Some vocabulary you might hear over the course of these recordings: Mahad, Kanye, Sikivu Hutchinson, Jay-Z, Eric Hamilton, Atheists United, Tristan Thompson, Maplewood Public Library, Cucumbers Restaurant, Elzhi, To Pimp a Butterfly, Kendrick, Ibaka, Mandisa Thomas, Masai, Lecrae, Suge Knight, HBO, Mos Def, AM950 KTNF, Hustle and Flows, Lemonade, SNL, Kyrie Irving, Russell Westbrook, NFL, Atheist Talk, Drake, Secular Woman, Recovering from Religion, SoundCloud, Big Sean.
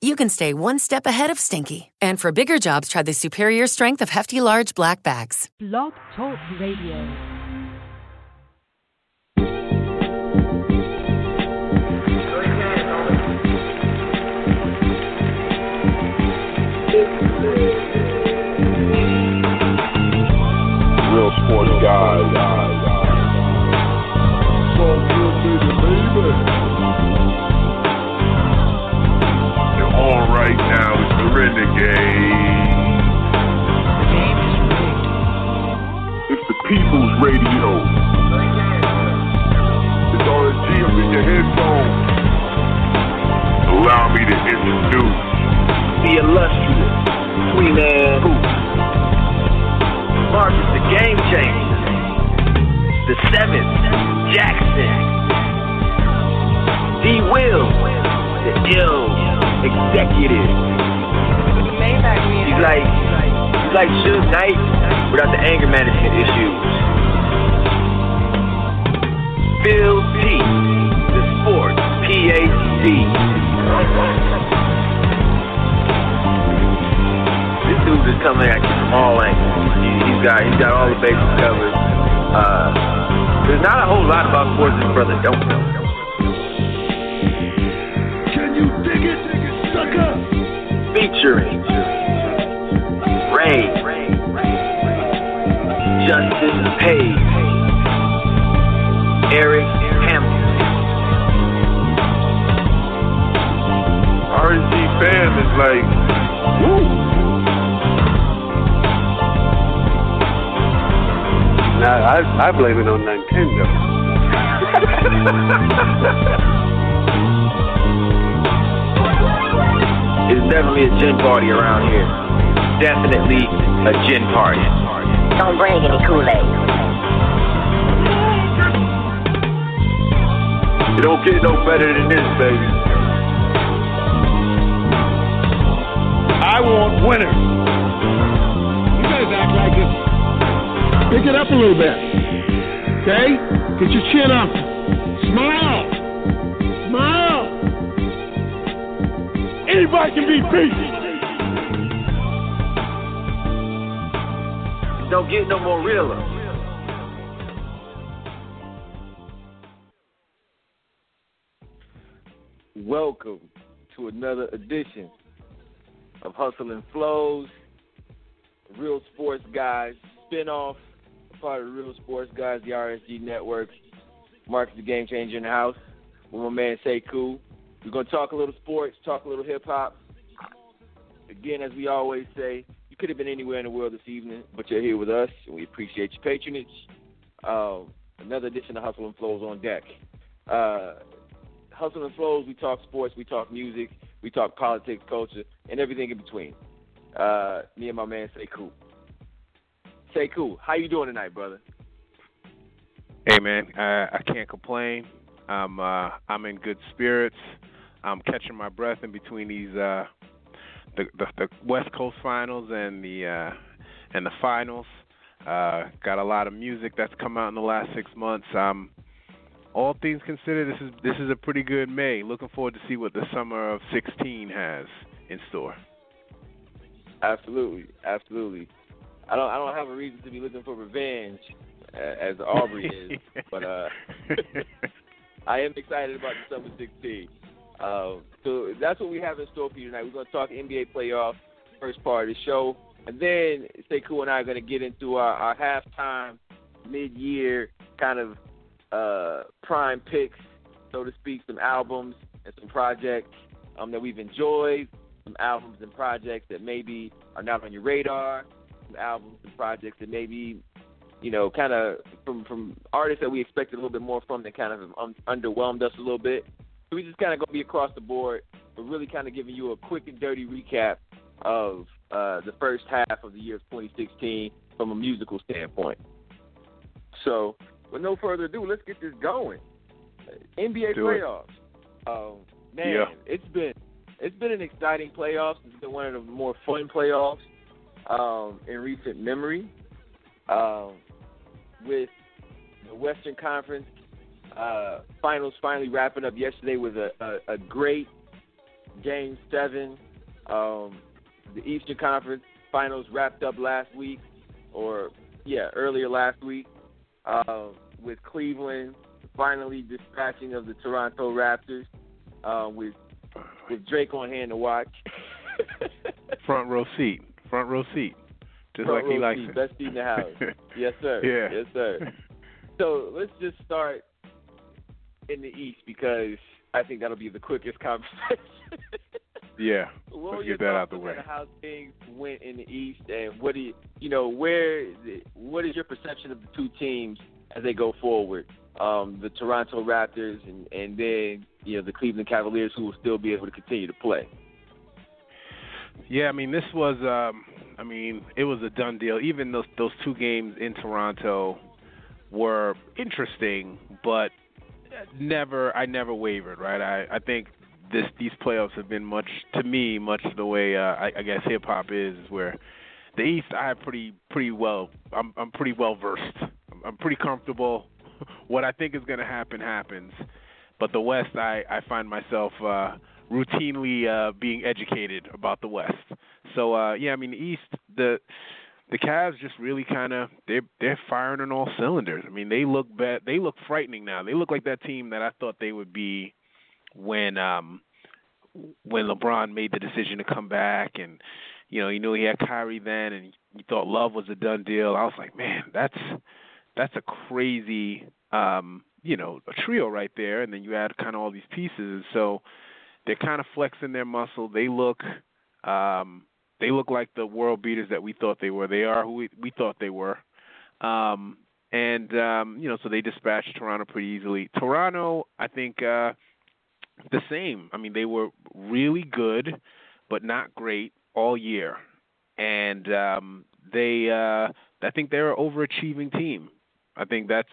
you can stay one step ahead of stinky. And for bigger jobs, try the superior strength of Hefty Large Black Bags. Blog Talk Radio. Sports guy, so good to the baby. And all right now is the Renegade. It's the People's Radio. It's RSG up in your headphones. Allow me to introduce the illustrious Queen Anne. Marques the Game Changer, the Seventh, Jackson, D. Will, the ill executive. He's like Suge Knight without the anger management issues. Phil P, the sports PhD. This dude is coming at you from all angles. He's got all the bases covered. There's not a whole lot about sports his brother don't know. Can you dig it, sucker? Featuring Ray, Justin Page, Eric Hamilton. RG fam is like, woo! I blame it on Nintendo. It's definitely a gin party around here. Definitely a gin party. Don't bring any Kool-Aid. You don't get no better than this, baby. I want winners. You guys act like this. Pick it up a little bit, okay? Get your chin up. Smile. Anybody can be peace. Don't get no more realer. Welcome to another edition of Hustle and Flows, Real Sports Guys spinoff. Part of the Real Sports Guys, the RSG Network. Marques the Game Changer in the house with my man Sekou. We're going to talk a little sports, talk a little hip-hop. Again, as we always say, you could have been anywhere in the world this evening, but you're here with us, and we appreciate your patronage. Another edition of Hustle and Flows on deck. Hustle and Flows, we talk sports, we talk music, we talk politics, culture, and everything in between. Me and my man Sekou. Sekou, how you doing tonight, brother? Hey, man, I can't complain. I'm in good spirits. I'm catching my breath in between these the West Coast finals and the finals. Got a lot of music that's come out in the last 6 months. All things considered, this is a pretty good May. Looking forward to see what the summer of 2016 has in store. Absolutely. I don't have a reason to be looking for revenge, as Aubrey is, but I am excited about the summer 16. So that's what we have in store for you tonight. We're going to talk NBA playoff, first part of the show, and then Sekou and I are going to get into our halftime, mid-year kind of prime picks, so to speak, some albums and some projects that we've enjoyed, some albums and projects that maybe are not on your radar. Albums and projects that maybe, kind of from artists that we expected a little bit more from that kind of underwhelmed us a little bit. So we just kind of going to be across the board, but really kind of giving you a quick and dirty recap of the first half of the year of 2016 from a musical standpoint. So, with no further ado, let's get this going. NBA playoffs. Man, yeah. It's been an exciting playoffs. It's been one of the more fun playoffs in recent memory. With the Western Conference finals finally wrapping up yesterday with a great Game 7. The Eastern Conference finals wrapped up earlier last week with Cleveland finally dispatching of the Toronto Raptors with Drake on hand to watch. Front row seat. Just front like he likes seat. It. Best seat in the house. Yes, sir. Yeah. Yes, sir. So let's just start in the East because I think that'll be the quickest conversation. Yeah. Let's get that out the way. How things went in the East, and what is your perception of the two teams as they go forward? The Toronto Raptors and then the Cleveland Cavaliers, who will still be able to continue to play. Yeah, I mean, this was it was a done deal. Even those two games in Toronto were interesting, but I never wavered. Right, I think. These playoffs have been much the way I guess hip hop is, where the East I'm pretty well versed. I'm pretty comfortable. What I think is going to happen happens, but the West I find myself routinely being educated about the West. So the East the Cavs just really kind of they're firing on all cylinders. I mean, they look bad. They look frightening now. They look like that team that I thought they would be. When LeBron made the decision to come back, and you knew he had Kyrie then, and you thought Love was a done deal, I was like, man, that's a crazy a trio right there. And then you add kind of all these pieces, and so they're kind of flexing their muscle. They look like the world beaters that we thought they were. They are who we thought they were, so they dispatched Toronto pretty easily. Toronto, I think. The same. I mean, they were really good, but not great all year, and I think they're an overachieving team. I think that's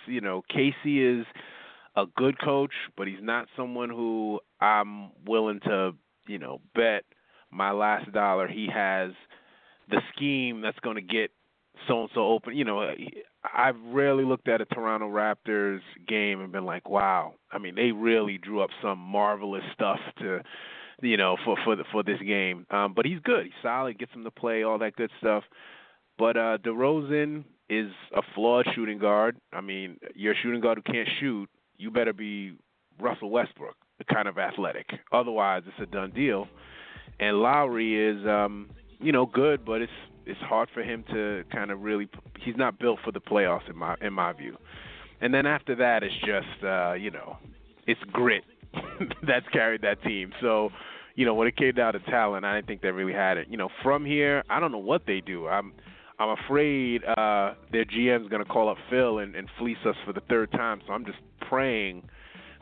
Casey is a good coach, but he's not someone who I'm willing to bet my last dollar he has the scheme that's going to get so and so open. I've rarely looked at a Toronto Raptors game and been like, wow. I mean, they really drew up some marvelous stuff to, for this game. But he's good. He's solid. Gets him to play, all that good stuff. But DeRozan is a flawed shooting guard. I mean, you're a shooting guard who can't shoot. You better be Russell Westbrook, the kind of athletic. Otherwise, it's a done deal. And Lowry is, good, but it's hard for him to kind of really. He's not built for the playoffs in my view. And then after that, it's just it's grit that's carried that team. So when it came down to talent, I didn't think they really had it. From here, I don't know what they do. I'm afraid their GM's going to call up Phil and fleece us for the third time. So I'm just praying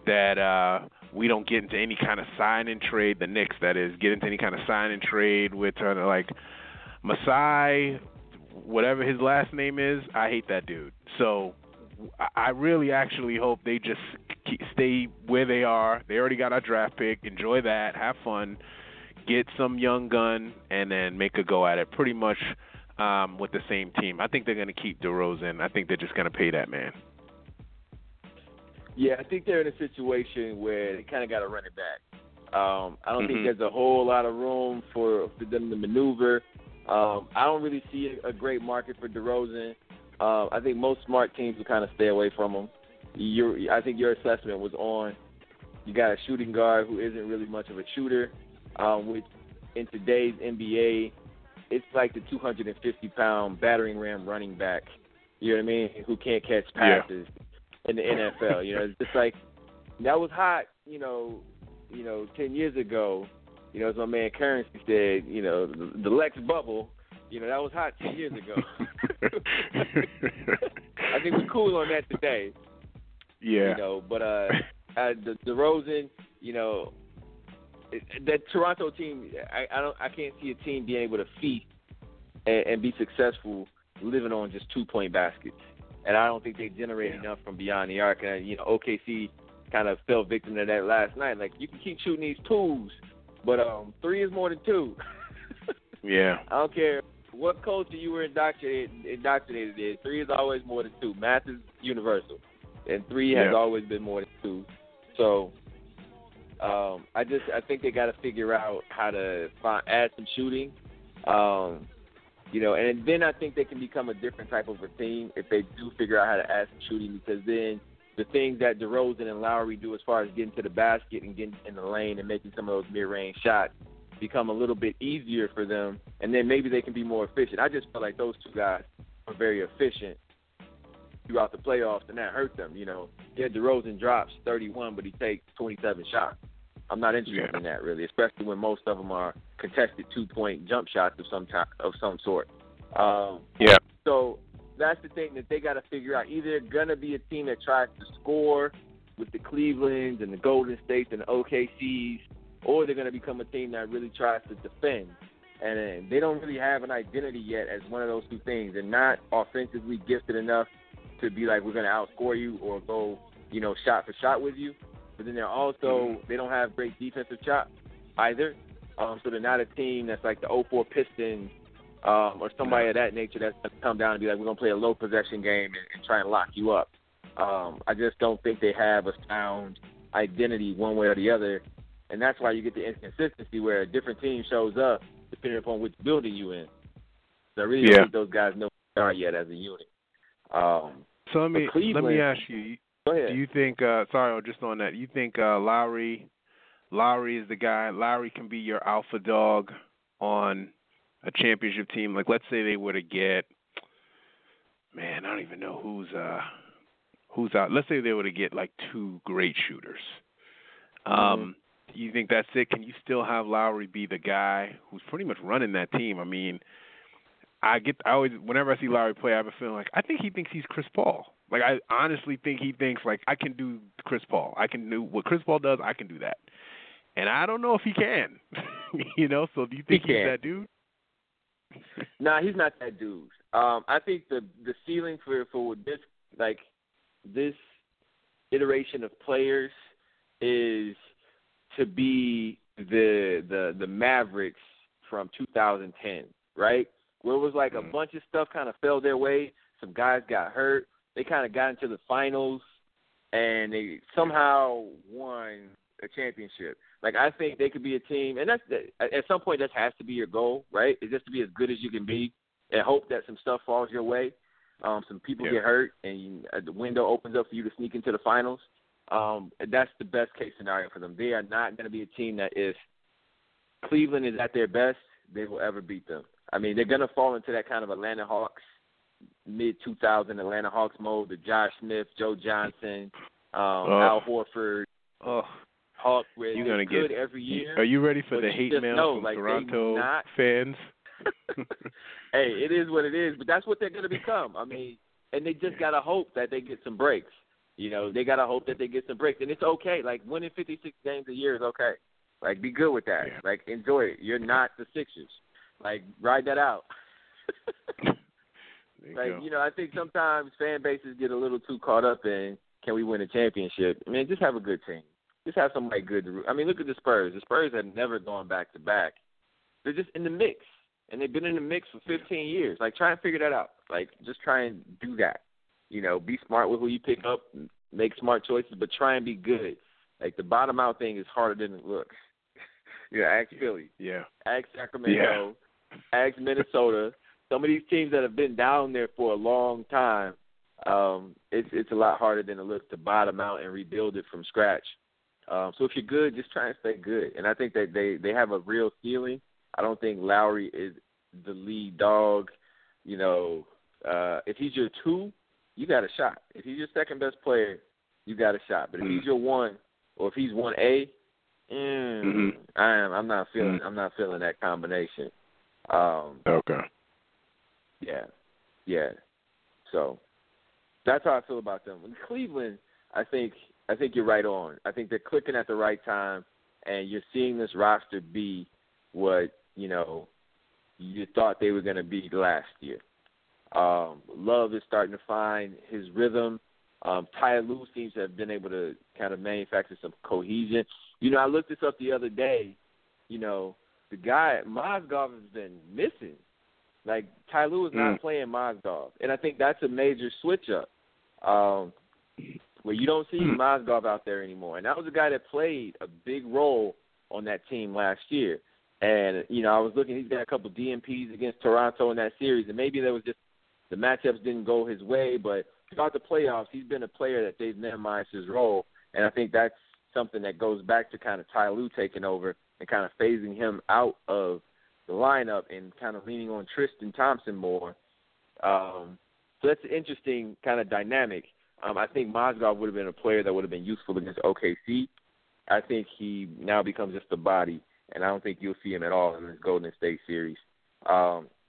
that we don't get into any kind of sign-in trade. The Knicks, that is, get into any kind of sign-in trade with Masai, whatever his last name is. I hate that dude. So I really actually hope they just stay where they are. They already got our draft pick. Enjoy that. Have fun. Get some young gun, and then make a go at it pretty much with the same team. I think they're going to keep DeRozan. I think they're just going to pay that man. Yeah, I think they're in a situation where they kind of got to run it back. I don't think there's a whole lot of room for them to maneuver. I don't really see a great market for DeRozan. I think most smart teams will kind of stay away from him. I think your assessment was on. You got a shooting guard who isn't really much of a shooter, which in today's NBA, it's like the 250-pound battering ram running back, you know what I mean, who can't catch passes in the NFL. It's just like that was hot, 10 years ago. As my man Currency said, the Lex bubble, that was hot 10 years ago. I think we're cool on that today. Yeah. But DeRozan, that Toronto team, I can't see a team being able to feast and be successful living on just 2-point baskets. And I don't think they generate enough from beyond the arc. And, you know, OKC kind of fell victim to that last night. Like, you can keep shooting these twos, but three is more than two. Yeah. I don't care what culture you were indoctrinated in. Three is always more than two. Math is universal. And three has always been more than two. So I think they got to figure out how to add some shooting. You know, and then I think they can become a different type of a team if they do figure out how to add some shooting, because then the things that DeRozan and Lowry do as far as getting to the basket and getting in the lane and making some of those mid-range shots become a little bit easier for them, and then maybe they can be more efficient. I just feel like those two guys are very efficient throughout the playoffs, and that hurt them. You know, yeah, DeRozan drops 31, but he takes 27 shots. I'm not interested in that, really, especially when most of them are contested 2-point jump shots of some sort. So that's the thing that they got to figure out. Either they're going to be a team that tries to score with the Clevelands and the Golden States and the OKCs, or they're going to become a team that really tries to defend. And they don't really have an identity yet as one of those two things. They're not offensively gifted enough to be like, we're going to outscore you or go, you know, shot for shot with you. But then they're also, they don't have great defensive chops either. So they're not a team that's like the 0-4 Pistons or somebody of that nature that's going to come down and be like, we're going to play a low possession game and try and lock you up. I just don't think they have a sound identity one way or the other. And that's why you get the inconsistency where a different team shows up depending upon which building you're in. So I really don't think those guys know who they are yet as a unit. So let me ask you. Go ahead. Do you think, just on that, you think Lowry is the guy, Lowry can be your alpha dog on a championship team? Like, let's say they were to get, I don't even know who's out. Let's say they were to get, like, two great shooters. You think that's it? Can you still have Lowry be the guy who's pretty much running that team? I mean, I always, whenever I see Lowry play, I've been feeling like, I think he thinks he's Chris Paul. Like, I honestly think he thinks, like, I can do Chris Paul. I can do what Chris Paul does. I can do that. And I don't know if he can. You know, so do you think he's that dude? Nah, he's not that dude. I think the ceiling for this iteration of players is to be the Mavericks from 2010, right? Where it was like a bunch of stuff kind of fell their way. Some guys got hurt. They kind of got into the finals, and they somehow won a championship. Like, I think they could be a team, and that's at some point that has to be your goal, right? Is just to be as good as you can be and hope that some stuff falls your way. Some people get hurt, and the window opens up for you to sneak into the finals. That's the best-case scenario for them. They are not going to be a team that if Cleveland is at their best, they will ever beat them. I mean, they're going to fall into that kind of Atlanta Hawks, mid-2000 Atlanta Hawks mode, the Josh Smith, Joe Johnson, Al Horford, Hawks, where you're gonna get good every year. Are you ready for the hate mail from Toronto fans? Hey, it is what it is, but that's what they're going to become. I mean, and they just got to hope that they get some breaks. You know, they got to hope that they get some breaks. And it's okay. Like, winning 56 games a year is okay. Like, be good with that. Yeah. Like, enjoy it. You're not the Sixers. Like, ride that out. You know, I think sometimes fan bases get a little too caught up in, can we win a championship? I mean, just have a good team. Just have somebody good. I mean, look at the Spurs. The Spurs have never gone back-to-back. They're just in the mix, and they've been in the mix for 15 years. Like, try and figure that out. Like, just try and do that. You know, be smart with who you pick up, make smart choices, but try and be good. Like, the bottom-out thing is harder than it looks. You know, ask Philly. Yeah. Ask Sacramento. Yeah. Ask Minnesota. Some of these teams that have been down there for a long time, it's a lot harder than it looks to bottom out and rebuild it from scratch. So if you're good, just try and stay good. And I think that they have a real ceiling. I don't think Lowry is the lead dog. You know, if he's your two, you got a shot. If he's your second best player, you got a shot. But if he's your one, or if he's 1A, I'm not feeling that combination. Okay. Yeah. So that's how I feel about them. In Cleveland, I think you're right on. I think they're clicking at the right time, and you're seeing this roster be what you thought they were going to be last year. Love is starting to find his rhythm. Ty Lue seems to have been able to kind of manufacture some cohesion. You know, I looked this up the other day. You know, the guy, Mozgov, has been missing. Like, Ty Lue is not playing Mozgov. And I think that's a major switch-up where you don't see Mozgov out there anymore. And that was a guy that played a big role on that team last year. And, you know, I was looking, he's got a couple DMPs against Toronto in that series, and maybe there was just the matchups didn't go his way, but throughout the playoffs, he's been a player that they've minimized his role, and I think that's something that goes back to kind of Ty Lue taking over and kind of phasing him out of the lineup and kind of leaning on Tristan Thompson more. So that's an interesting kind of dynamic. I think Mozgov would have been a player that would have been useful against OKC. I think he now becomes just a body, and I don't think you'll see him at all in this Golden State series.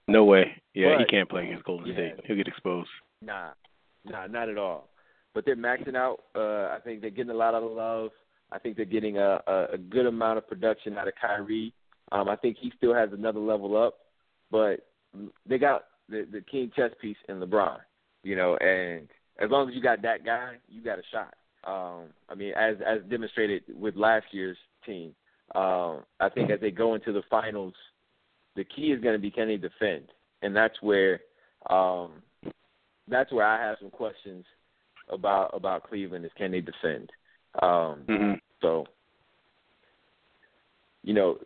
No way. Yeah, but he can't play against Golden State. He'll get exposed. Nah, not at all. But they're maxing out. I think they're getting a lot of love. I think they're getting a good amount of production out of Kyrie. I think he still has another level up. But they got the king chess piece in LeBron, you know, and as long as you got that guy, you got a shot. I mean, as demonstrated with last year's team, I think as they go into the finals, the key is going to be, can they defend? And that's where I have some questions about Cleveland is, can they defend? So, you know,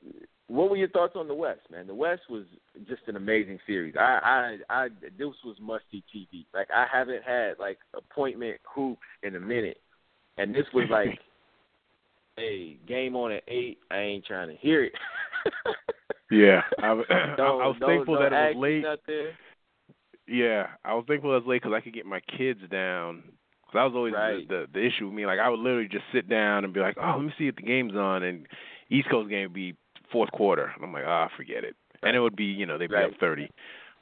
what were your thoughts on the West, man? The West was just an amazing series. I this was must-see TV. Like, I haven't had, like, appointment hoops in a minute. And this was like, hey, game on at 8, I ain't trying to hear it. Yeah, I was thankful that it was late. Yeah, I was thankful that it was late because I could get my kids down. Because that was always the issue with me. Like, I would literally just sit down and be like, oh, let me see if the game's on. And East Coast game would be fourth quarter. I'm like, ah, forget it. Right. And it would be, you know, they'd be up 30.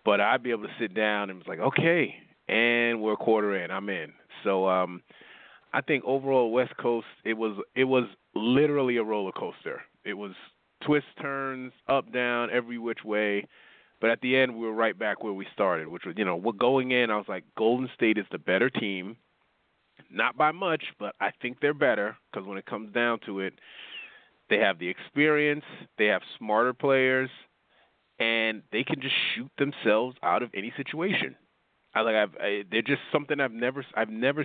But I'd be able to sit down and it was like, okay, and we're a quarter in. I'm in. So I think overall West Coast, it was literally a roller coaster. It was twists, turns, up, down, every which way. But at the end, we were right back where we started, which was, you know, going in, I was like, Golden State is the better team. Not by much, but I think they're better because when it comes down to it, they have the experience, they have smarter players, and they can just shoot themselves out of any situation. They're just something I've never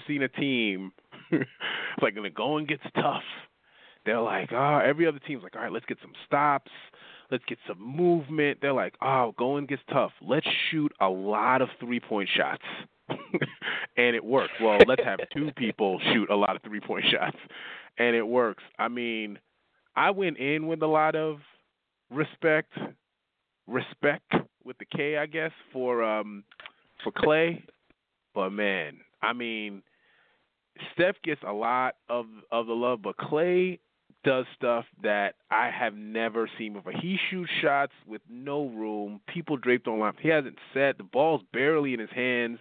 seen a team like when the going gets tough. They're like, oh, every other team's like, all right, let's get some stops. Let's get some movement. They're like, oh, going gets tough. Let's shoot a lot of three-point shots. And it works. Well, let's have two people shoot a lot of three-point shots. And it works. I mean, I went in with a lot of respect with the K, I guess, for Clay. But, man, I mean, Steph gets a lot of the love, but Clay does stuff that I have never seen before. He shoots shots with no room, people draped on line. He hasn't set. The ball's barely in his hands.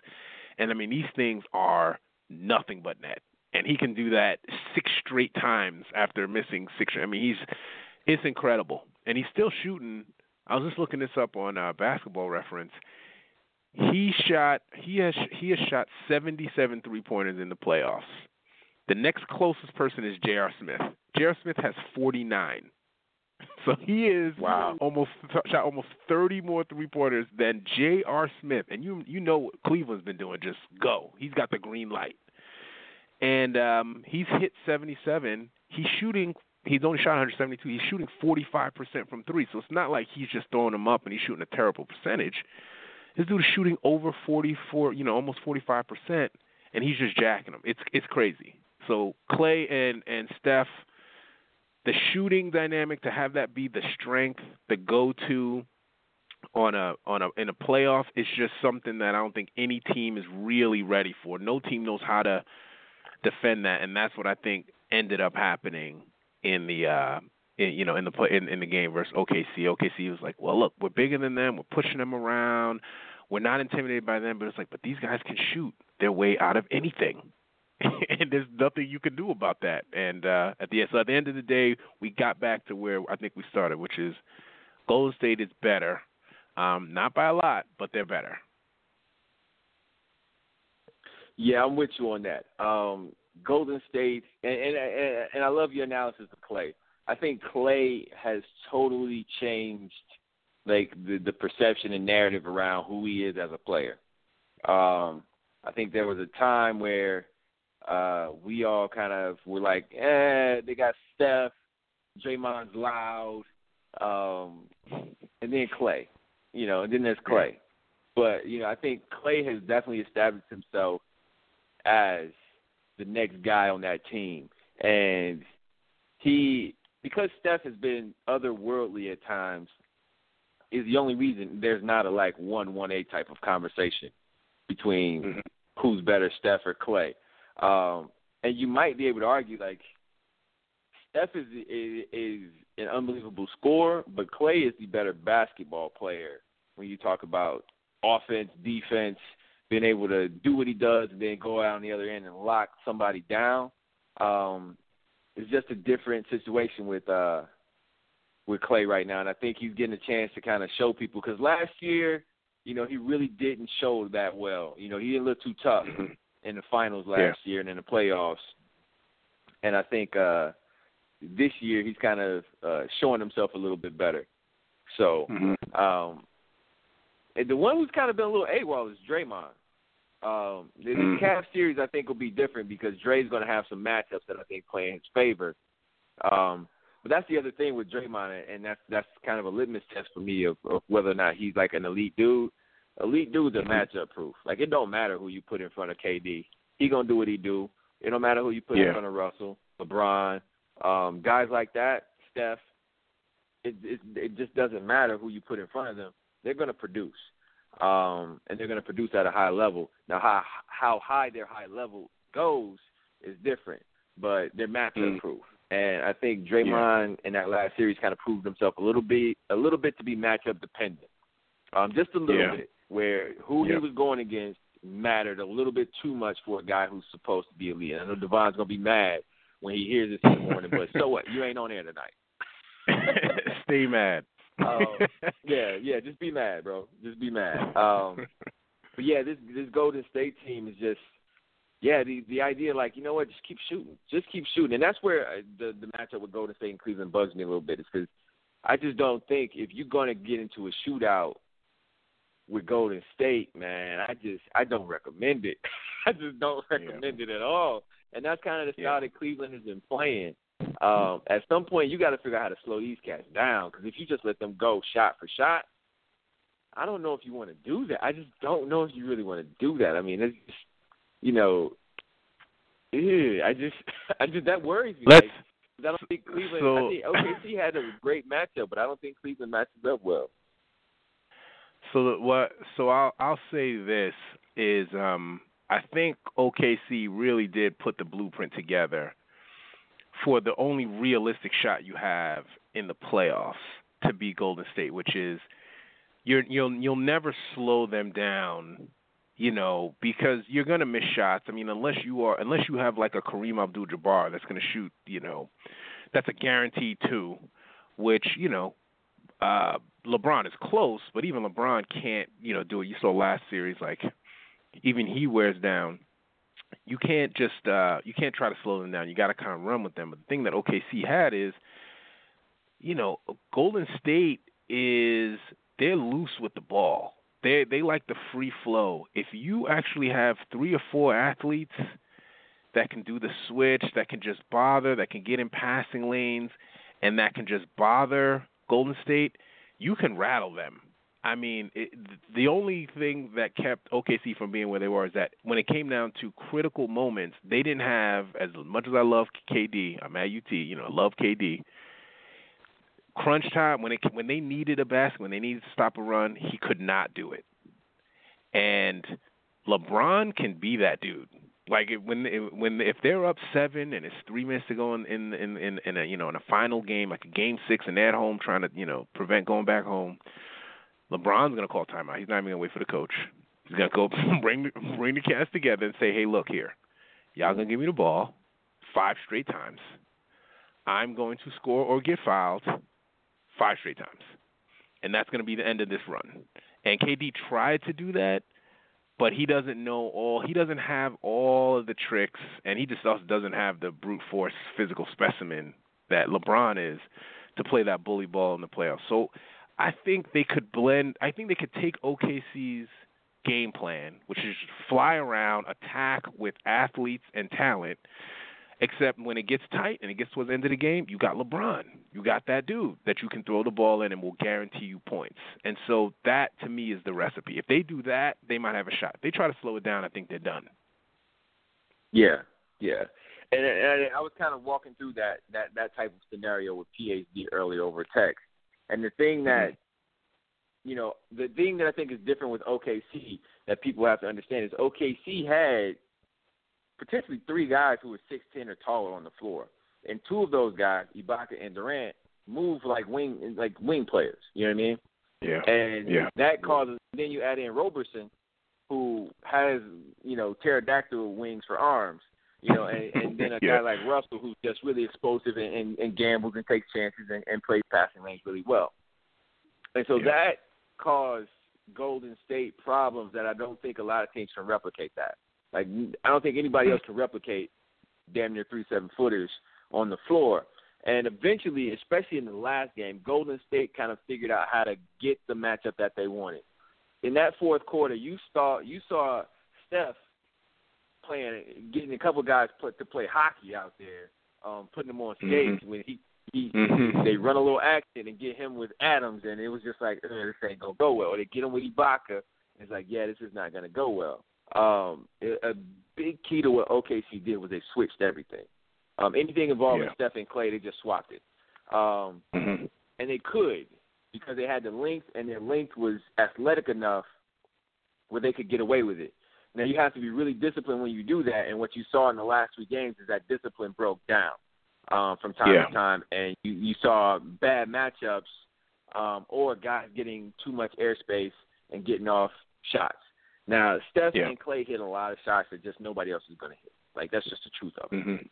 And, I mean, these things are nothing but net. And he can do that 6 straight times after missing 6. I mean, it's incredible. And he's still shooting. I was just looking this up on Basketball Reference. He has shot 77 three-pointers in the playoffs. The next closest person is J.R. Smith. J.R. Smith has 49. So he is shot almost 30 more three-pointers than J.R. Smith. And you know what Cleveland's been doing, just go. He's got the green light. And he's hit 77. He's only shot 172. He's shooting 45% from 3. So it's not like he's just throwing them up and he's shooting a terrible percentage. This dude is shooting over 44, you know, almost 45%, and he's just jacking them. It's crazy. So Clay and Steph, the shooting dynamic, to have that be the strength, the go-to in a playoff, is just something that I don't think any team is really ready for. No team knows how to defend that, and that's what I think ended up happening in the in the game versus OKC. OKC was like, well, look, we're bigger than them. We're pushing them around. We're not intimidated by them. But it's like, but these guys can shoot their way out of anything. And there's nothing you can do about that. And at the end of the day, we got back to where I think we started, which is Golden State is better. Not by a lot, but they're better. Yeah, I'm with you on that. Golden State, and I love your analysis of Clay. I think Clay has totally changed, like, the perception and narrative around who he is as a player. I think there was a time where we all kind of were like, they got Steph, Draymond's loud, and then Clay, you know, and then there's Clay. But, you know, I think Clay has definitely established himself as the next guy on that team. And he, because Steph has been otherworldly at times, is the only reason there's not a, like, 1-1A type of conversation between who's better, Steph or Clay. And you might be able to argue, like, Steph is an unbelievable scorer, but Clay is the better basketball player when you talk about offense, defense, being able to do what he does and then go out on the other end and lock somebody down. It's just a different situation with Clay right now, and I think he's getting a chance to kind of show people, because last year, you know, he really didn't show that well. You know, he didn't look too tough in the finals last year and in the playoffs. And I think this year he's kind of showing himself a little bit better. So and the one who's kind of been a little AWOL is Draymond. The Cavs series, I think, will be different because Dre's going to have some matchups that I think play in his favor. But that's the other thing with Draymond, and that's kind of a litmus test for me of whether or not he's like an elite dude. Elite dudes are matchup proof. Like, it don't matter who you put in front of KD. He going to do what he do. It don't matter who you put in front of Russell, LeBron, guys like that, Steph. It just doesn't matter who you put in front of them. They're going to produce, and they're going to produce at a high level. Now, how high their high level goes is different, but they're matchup proof. And I think Draymond in that last series kind of proved himself a little bit to be matchup dependent, just a little bit, where who he was going against mattered a little bit too much for a guy who's supposed to be elite. I know Devon's going to be mad when he hears this in the morning, but so what? You ain't on air tonight. Stay mad. Just be mad, bro. Just be mad. But yeah, this Golden State team is just, the idea, like, you know what, just keep shooting. Just keep shooting. And that's where the matchup with Golden State and Cleveland bugs me a little bit, is because I just don't think if you're going to get into a shootout with Golden State, man, I don't recommend it. I just don't recommend it at all. And that's kind of the style that Cleveland has been playing. At some point, you got to figure out how to slow these cats down, because if you just let them go shot for shot, I don't know if you want to do that. I just don't know if you really want to do that. I mean, it's just, you know, I just that worries me. I don't think Cleveland. So, I think OKC had a great matchup, but I don't think Cleveland matches up well. So I'll say this is I think OKC really did put the blueprint together for the only realistic shot you have in the playoffs to beat Golden State, which is you'll never slow them down, you know, because you're gonna miss shots. I mean, unless you have like a Kareem Abdul-Jabbar that's gonna shoot, you know, that's a guaranteed two, which, you know, LeBron is close, but even LeBron can't, you know, do it. You saw last series, like, even he wears down. You can't just try to slow them down. You got to kind of run with them. But the thing that OKC had is, you know, Golden State is, they're loose with the ball. They like the free flow. If you actually have 3 or 4 athletes that can do the switch, that can just bother, that can get in passing lanes, and that can just bother Golden State, you can rattle them. I mean, the only thing that kept OKC from being where they were is that when it came down to critical moments, they didn't have, as much as I love KD, I'm at UT, you know, I love KD. Crunch time, when they needed a basket, when they needed to stop a run, he could not do it. And LeBron can be that dude. Like, if they're up 7 and it's 3 minutes to go in a final game, like a game 6, and they're at home trying to, you know, prevent going back home, LeBron's going to call timeout. He's not even going to wait for the coach. He's going to go bring the cats together and say, hey, look here. Y'all going to give me the ball 5 straight times. I'm going to score or get fouled 5 straight times. And that's going to be the end of this run. And KD tried to do that, but he doesn't know all. He doesn't have all of the tricks, and he just also doesn't have the brute force physical specimen that LeBron is to play that bully ball in the playoffs. So I think they could blend. I think they could take OKC's game plan, which is fly around, attack with athletes and talent, except when it gets tight and it gets towards the end of the game, you got LeBron. You got that dude that you can throw the ball in and will guarantee you points. And so that, to me, is the recipe. If they do that, they might have a shot. If they try to slow it down, I think they're done. Yeah. And I was kind of walking through that type of scenario with PhD earlier over text. And the thing that, you know, the thing that I think is different with OKC that people have to understand is OKC had potentially three guys who were 6'10" or taller on the floor, and two of those guys, Ibaka and Durant, move like wing players. You know what I mean? Yeah. That causes. Then you add in Roberson, who has pterodactyl wings for arms. You know, and then a guy like Russell, who's just really explosive and gambles and takes chances and plays passing lanes really well. And so that caused Golden State problems that I don't think a lot of teams can replicate that. Like, I don't think anybody else can replicate damn near 3 7-footers on the floor. And eventually, especially in the last game, Golden State kind of figured out how to get the matchup that they wanted. In that fourth quarter, you saw Steph getting a couple guys to play hockey out there, putting them on skates when they run a little action and get him with Adams, and it was just like, this ain't gonna go well. Or they get him with Ibaka, and it's like, this is not gonna go well. A big key to what OKC did was they switched everything. Anything involving Steph and Clay, they just swapped it, and they could because they had the length, and their length was athletic enough where they could get away with it. Now, you have to be really disciplined when you do that, and what you saw in the last three games is that discipline broke down from time to time, and you saw bad matchups or guys getting too much airspace and getting off shots. Now, Steph and Clay hit a lot of shots that just nobody else is going to hit. Like, that's just the truth of it.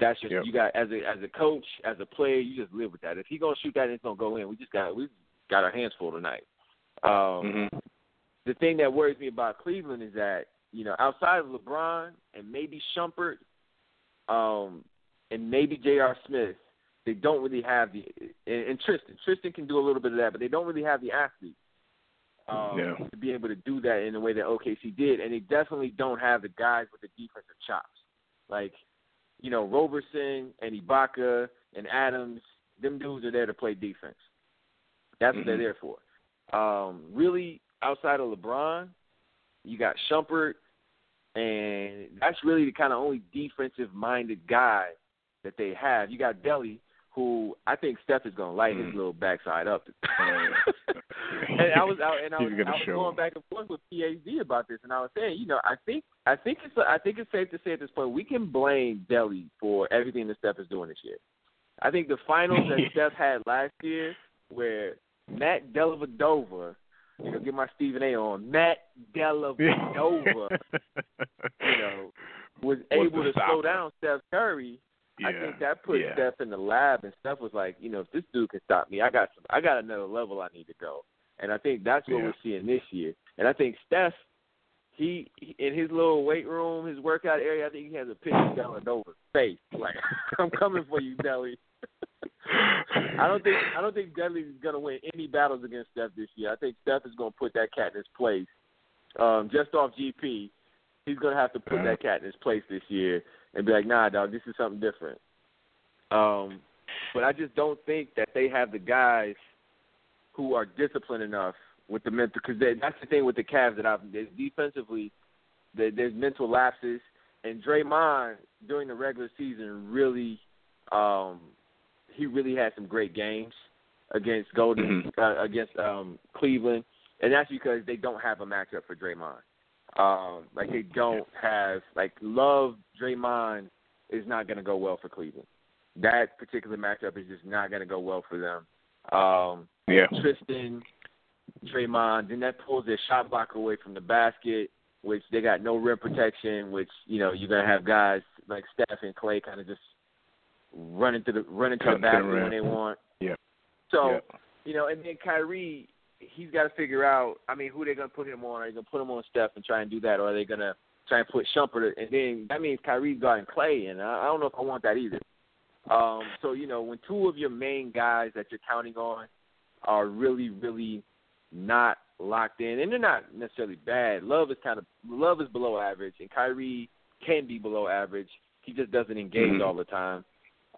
That's just you got as a coach, as a player, you just live with that. If he's going to shoot that, and it's going to go in. We got our hands full tonight. The thing that worries me about Cleveland is that, outside of LeBron and maybe Shumpert and maybe J.R. Smith, they don't really have the – and Tristan. Tristan can do a little bit of that, but they don't really have the athletes to be able to do that in the way that OKC did, and they definitely don't have the guys with the defensive chops. Like, Roberson and Ibaka and Adams, them dudes are there to play defense. That's what they're there for. Really – outside of LeBron, you got Shumpert, and that's really the kind of only defensive-minded guy that they have. You got Delly, who I think Steph is going to light his little backside up. and I was going back and forth with PhD about this, and I was saying, I think it's safe to say at this point we can blame Delly for everything that Steph is doing this year. I think the finals that Steph had last year, where Matt Dellavedova. Get my Stephen A on. Matt Dellavedova, was able to slow down Steph Curry. Yeah. I think that put Steph in the lab, and Steph was like, if this dude can stop me, I got another level I need to go. And I think that's what we're seeing this year. And I think Steph, he in his little weight room, his workout area, I think he has a picture of Dellavedova's face. Like, I'm coming for you, Delly. I don't think Dudley is going to win any battles against Steph this year. I think Steph is going to put that cat in his place. Just off GP, he's going to have to put that cat in his place this year and be like, nah, dog, this is something different. But I just don't think that they have the guys who are disciplined enough with the mental – because that's the thing with the Cavs that defensively, there's mental lapses. And Draymond, during the regular season, really he really had some great games against Cleveland, and that's because they don't have a matchup for Draymond. They don't have Love. Draymond is not going to go well for Cleveland. That particular matchup is just not going to go well for them. Tristan, Draymond, then that pulls their shot block away from the basket, which they got no rim protection. Which you're going to have guys like Steph and Clay kind of just running to the basket when they want. So and then Kyrie, he's got to figure out, I mean, who they're going to put him on. Are they going to put him on Steph and try and do that, or are they going to try and put Shumpert? And then that means Kyrie's guarding Clay, and I don't know if I want that either. So, you know, when two of your main guys that you're counting on are really, really not locked in, and they're not necessarily bad. Love is below average, and Kyrie can be below average. He just doesn't engage all the time.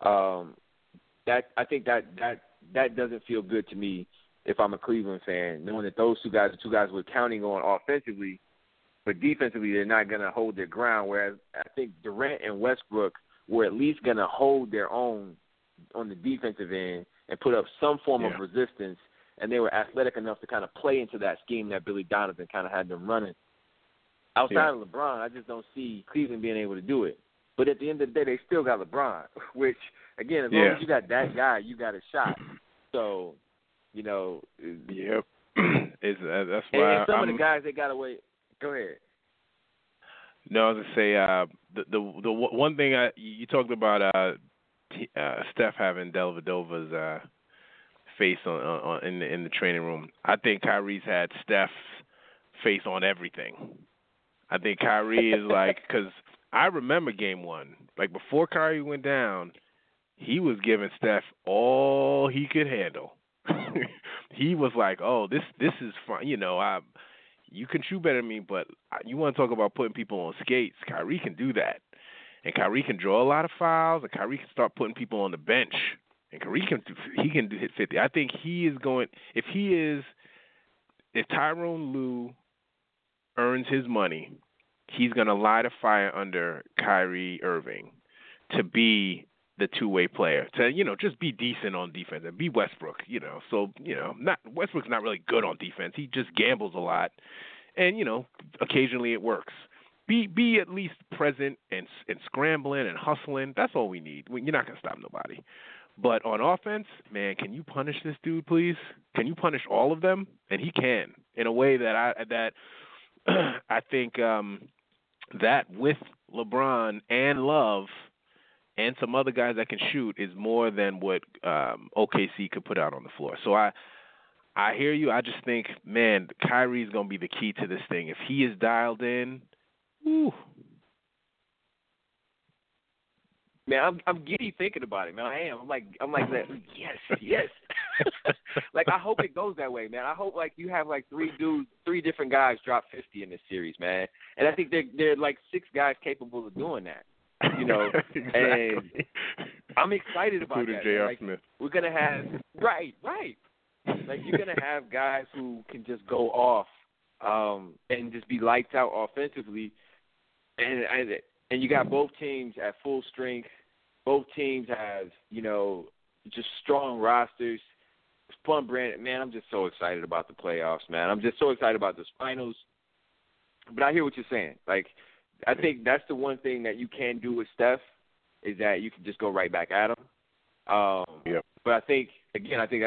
I think that doesn't feel good to me if I'm a Cleveland fan, knowing that those two guys are two guys we're counting on offensively, but defensively they're not going to hold their ground, whereas I think Durant and Westbrook were at least going to hold their own on the defensive end and put up some form of resistance, and they were athletic enough to kind of play into that scheme that Billy Donovan kind of had them running. Outside of LeBron, I just don't see Cleveland being able to do it. But at the end of the day, they still got LeBron, which, again, as long as you got that guy, you got a shot. So, you know. Yep. That's why. And some of the guys, they got away. Go ahead. No, I was going to say, the one thing you talked about, Steph having Dellavedova's face on in the training room. I think Kyrie's had Steph's face on everything. I think Kyrie is like, because I remember game one, like before Kyrie went down, he was giving Steph all he could handle. He was like, "Oh, this is fun. You know, you can shoot better than me, but you want to talk about putting people on skates? Kyrie can do that, and Kyrie can draw a lot of fouls, and Kyrie can start putting people on the bench, and Kyrie can hit 50. I think he is going. If Tyronn Lue earns his money, he's going to light a fire under Kyrie Irving to be the two-way player, to, you know, just be decent on defense and be Westbrook, you know. So, you know, Westbrook's not really good on defense. He just gambles a lot. And, you know, occasionally it works. Be at least present and scrambling and hustling. That's all we need. You're not going to stop nobody. But on offense, man, can you punish this dude, please? Can you punish all of them? And he can, in a way that I think that with LeBron and Love and some other guys that can shoot is more than what OKC could put out on the floor. So I hear you. I just think, man, Kyrie's going to be the key to this thing. If he is dialed in, whew. Man, I'm giddy thinking about it, man. I am. I'm like that. Yes. Like, I hope it goes that way, man. I hope, like, you have, like, three different guys drop 50 in this series, man. And I think they're like, six guys capable of doing that, you know. Exactly. And I'm excited about that. J.R. Like, Smith. We're going to have – right. Like, you're going to have guys who can just go off and just be lights out offensively. And you got both teams at full strength. Both teams have, you know, just strong rosters. Fun brand. Man, I'm just so excited about the playoffs, man. I'm just so excited about this finals. But I hear what you're saying. Like, I think that's the one thing that you can do with Steph is that you can just go right back at him. But I think, again, I think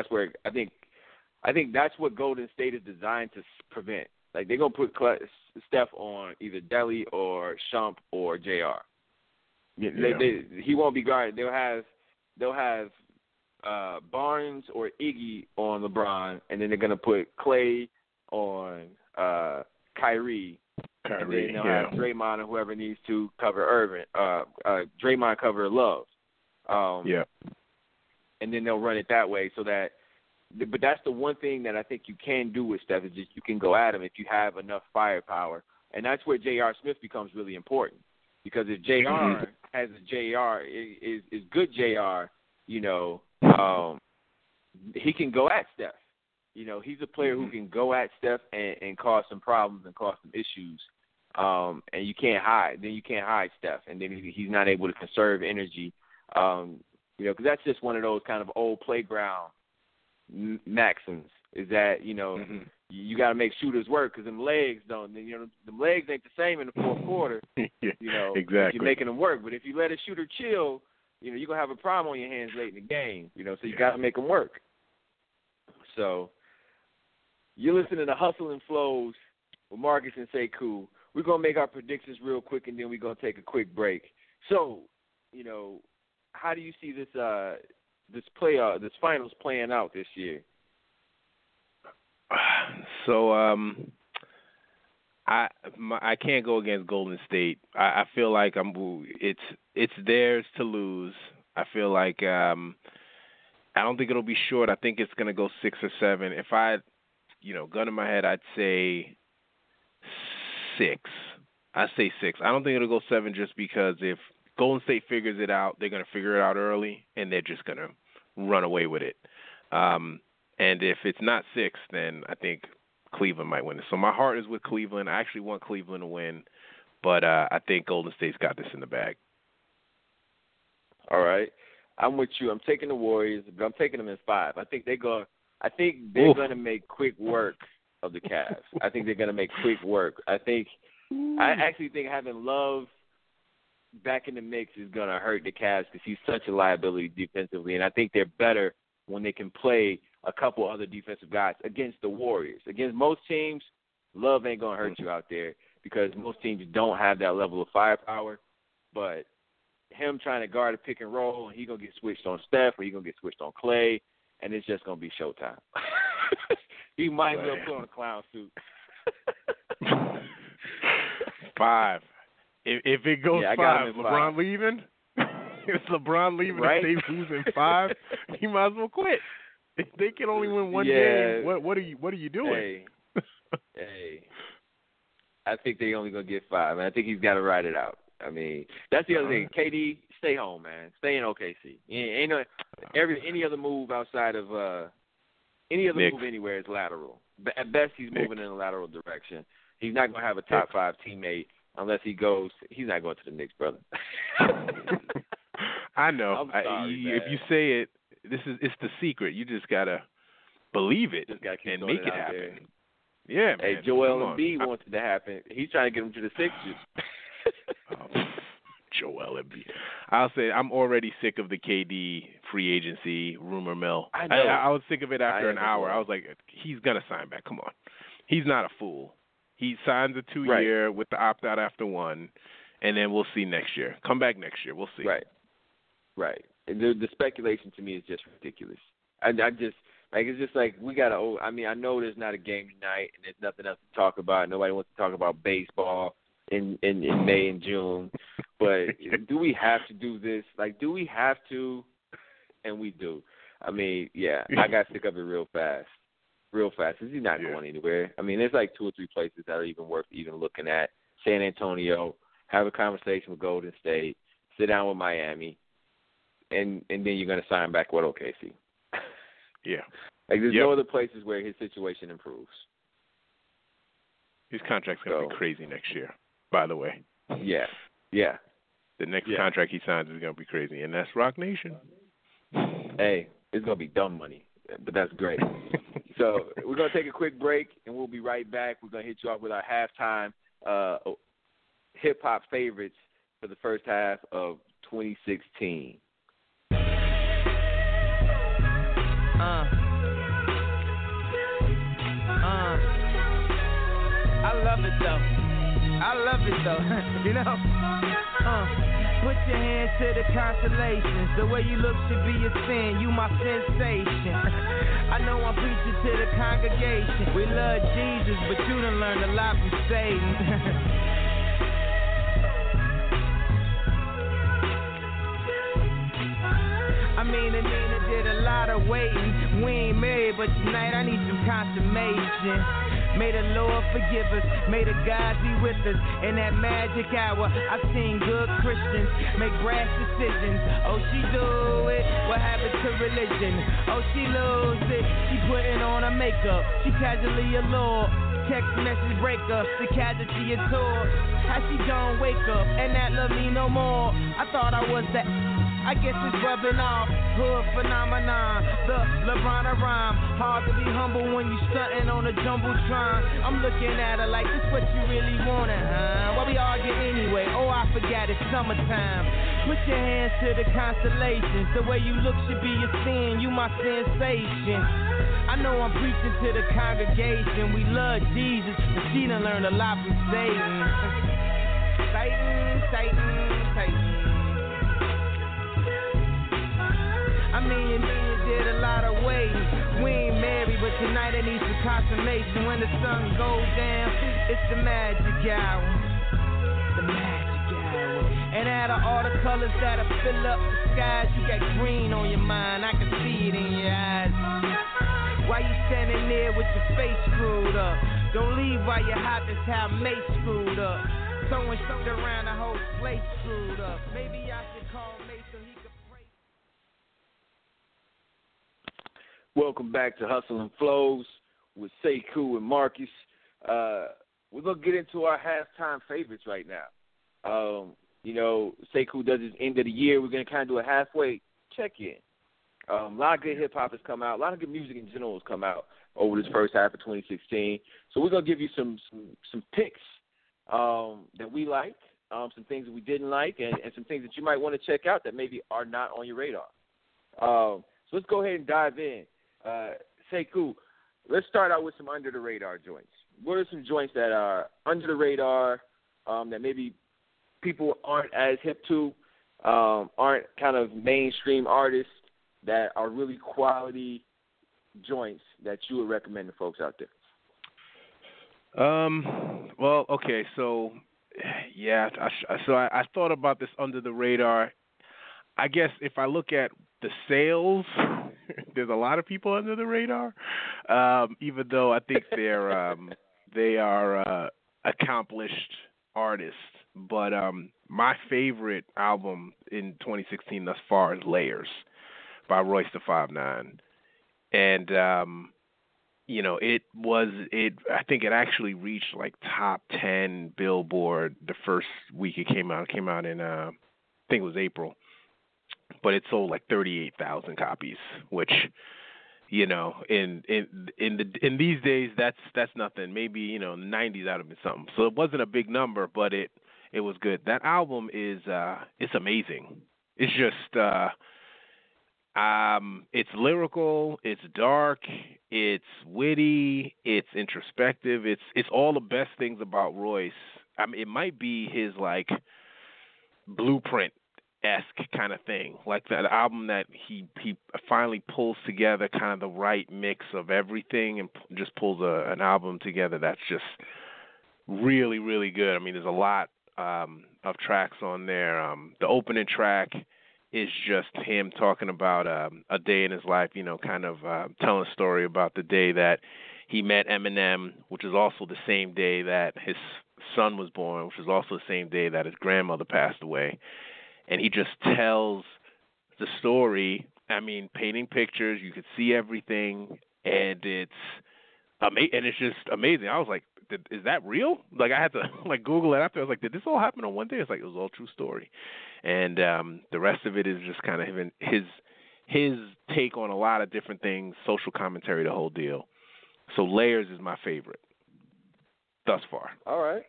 that's what Golden State is designed to prevent. Like, they're going to put Steph on either Dele or Shump or JR. He won't be guarded. They'll have Barnes or Iggy on LeBron, and then they're going to put Clay on Kyrie. And then they'll have Draymond or whoever needs to cover Irving. Draymond cover Love. And then they'll run it that way so that – but that's the one thing that I think you can do with Steph is just you can go at him if you have enough firepower. And that's where J.R. Smith becomes really important, because if J.R. has a J.R., is good J.R., you know, he can go at Steph. You know, he's a player who can go at Steph and cause some problems and cause some issues. And you can't hide. Then you can't hide Steph. And then he's not able to conserve energy, you know, because that's just one of those kind of old playground maxims, is that, you know, you got to make shooters work, because them legs don't, you know, the legs ain't the same in the fourth quarter. You know, exactly. You're making them work, but if you let a shooter chill, you know, you're gonna have a problem on your hands late in the game. You know, so you got to make them work. So you're listening to Hustle and Flows with Marques and Sekou. We're gonna make our predictions real quick, and then we're gonna take a quick break. So, you know, how do you see this finals playing out this year? So I can't go against Golden State. I feel like it's theirs to lose. I feel like I don't think it'll be short. I think it's gonna go 6 or 7. If I, gun in my head, I'd say 6. I say 6. I don't think it'll go 7 just because if Golden State figures it out, they're gonna figure it out early and they're just gonna run away with it. And if it's not 6, then I think Cleveland might win it. So my heart is with Cleveland. I actually want Cleveland to win, but I think Golden State's got this in the bag. All right, I'm with you. I'm taking the Warriors, but I'm taking them in 5. I think they're going to make quick work of the Cavs. I think they're going to make quick work. I actually think having Love back in the mix is going to hurt the Cavs because he's such a liability defensively, and I think they're better when they can play a couple other defensive guys against the Warriors. Against most teams, Love ain't going to hurt you out there because most teams don't have that level of firepower. But him trying to guard a pick and roll, he's going to get switched on Steph or he's going to get switched on Clay, and it's just going to be showtime. He might as well put on a clown suit. 5. If it goes 5, LeBron 5. Leaving? If LeBron leaving, right? If they lose in 5, he might as well quit. If they can only win one game, what are you doing? Hey, I think they're only going to get 5, and I think he's got to ride it out. I mean, that's the other thing. KD, stay home, man. Stay in OKC. Any other move outside of any other move anywhere is lateral. At best, he's moving in a lateral direction. He's not going to have a top 5 teammate unless he goes. He's not going to the Knicks, brother. I know. If you say it, it's the secret. You just gotta believe it and make it happen. Yeah, man. Hey, Joel Embiid wants it to happen. He's trying to get him to the Sixers. Joel Embiid. I'll say I'm already sick of the KD free agency rumor mill. I know. I was sick of it after an hour. I was like, he's gonna sign back. Come on, he's not a fool. He signs a 2-year with the opt out after 1, and then we'll see next year. Come back next year. We'll see. Right. The speculation to me is just ridiculous. I know there's not a game tonight and there's nothing else to talk about. Nobody wants to talk about baseball in May and June. But do we have to do this? Like, do we have to? And we do. I mean, yeah, I got sick of it real fast. Real fast. Because he's not going anywhere. I mean, there's like 2 or 3 places that are even worth even looking at. San Antonio, have a conversation with Golden State, sit down with Miami. And then you're going to sign back with OKC. Yeah. Like, there's no other places where his situation improves. His contract's going to be crazy next year, by the way. Yeah. Yeah. The next contract he signs is going to be crazy, and that's Rock Nation. Hey, it's going to be dumb money, but that's great. So we're going to take a quick break, and we'll be right back. We're going to hit you off with our halftime hip-hop favorites for the first half of 2016. I love it though, Put your hands to the constellations. The way you look should be a sin. You my sensation. I know I'm preaching to the congregation. We love Jesus, but you done learned a lot from Satan. I mean, Anina did a lot of waiting. We ain't married, but tonight I need some consummation. May the Lord forgive us. May the God be with us. In that magic hour, I've seen good Christians make brash decisions. Oh, she do it. What happened to religion? Oh, she lose it. She putting on her makeup. She casually allured. Text message breakups. The casualty of tour. How she don't wake up and not love me no more? I thought I was that. I guess it's rubbing off, hood phenomenon, the LeBron rhyme. Hard to be humble when you stunting on a jumbotron. I'm looking at her like, this what you really wanted, huh? Why we argue anyway? Oh, I forgot it's summertime. Put your hands to the constellations. The way you look should be a sin. You my sensation. I know I'm preaching to the congregation. We love Jesus, but she done learned a lot from Satan. Satan. I mean, you did a lot of work. ways. We ain't married, but tonight I need some consummation. When the sun goes down, it's the magic hour. The magic hour. And out of all the colors that'll fill up the skies, you got green on your mind. I can see it in your eyes. Why you standing there with your face screwed up? Don't leave while you're hot, that's how May screwed up. Throwing something around the whole place screwed up. Maybe I should call May so he could break. Welcome back to Hustle and Flows with Sekou and Marques. We're going to get into our halftime favorites right now. Sekou does his end of the year. We're going to kind of do a halfway check-in. A lot of good hip-hop has come out. A lot of good music in general has come out over this first half of 2016. So we're going to give you some picks that we liked, some things that we didn't like, and some things that you might want to check out that maybe are not on your radar. So let's go ahead and dive in. Sekou, let's start out with some under-the-radar joints. What are some joints that are under the radar that maybe people aren't as hip to, aren't kind of mainstream artists that are really quality joints that you would recommend to folks out there? Well, okay, so yeah, I thought about this under the radar. I guess if I look at the sales, there's a lot of people under the radar. Even though I think they're they are accomplished artists, but my favorite album in 2016 thus far is Layers by Royce the 5'9", and I think it actually reached like top 10 Billboard the first week it came out. It came out in I think it was April, but it sold like 38,000 copies, which in these days that's nothing. Maybe in the 90s that would have been something. So it wasn't a big number, but it was good. That album is it's amazing. It's just it's lyrical, it's dark, it's witty, it's introspective, it's all the best things about Royce. I mean, it might be his like blueprint-esque kind of thing, like that album that he finally pulls together kind of the right mix of everything and just pulls an album together that's just really, really good. I mean, there's a lot of tracks on there. The opening track is just him talking about a day in his life, kind of telling a story about the day that he met Eminem, which is also the same day that his son was born, which is also the same day that his grandmother passed away. And he just tells the story, painting pictures, you could see everything, and it's just amazing. I was like, is that real? Like, I had to Google it after. I was like, did this all happen on one day? It's like, it was all true story. And the rest of it is just kind of his take on a lot of different things, social commentary, the whole deal. So Layers is my favorite thus far. All right.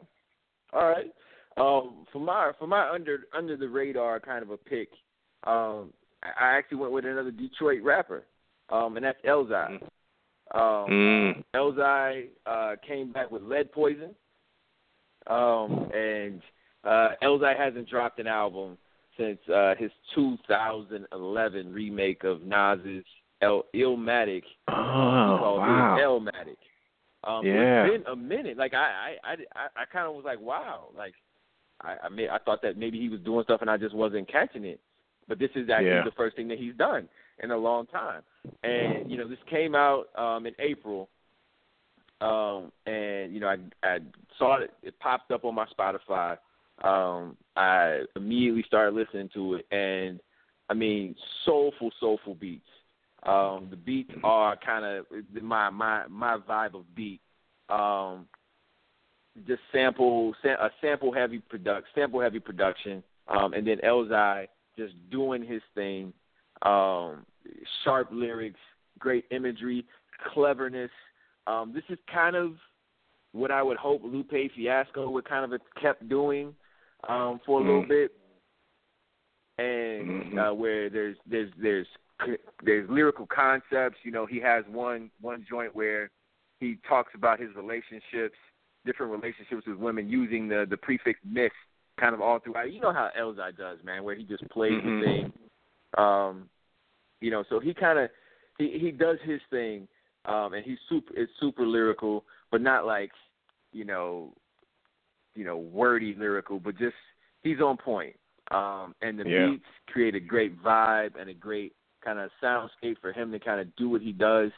For my under the radar kind of a pick, I actually went with another Detroit rapper, and that's Elzhi. Mm-hmm. Elzhi came back with Lead Poison, and Elzhi hasn't dropped an album since his 2011 remake of Nas's Illmatic. Oh, wow. Elmatic. Yeah. It's been a minute. Like, I kind of was like, wow. Like, I thought that maybe he was doing stuff and I just wasn't catching it. But this is actually the first thing that he's done in a long time. And, this came out in April. And, I saw it. It popped up on my Spotify. I immediately started listening to it. And, soulful beats. The beats are kind of my vibe of beat. Just sample-heavy production. And then Elzhi just doing his thing. Sharp lyrics, great imagery, cleverness. This is kind of what I would hope Lupe Fiasco would kind of kept doing for a little bit, and where there's lyrical concepts. He has one joint where he talks about his relationships, different relationships with women, using the prefix miss kind of all throughout. You know how Elzhi does, man, where he just plays the thing. So he kind of he does his thing, and it's super lyrical, but not like, wordy lyrical, but just he's on point. And the beats create a great vibe and a great kind of soundscape for him to kind of do what he does.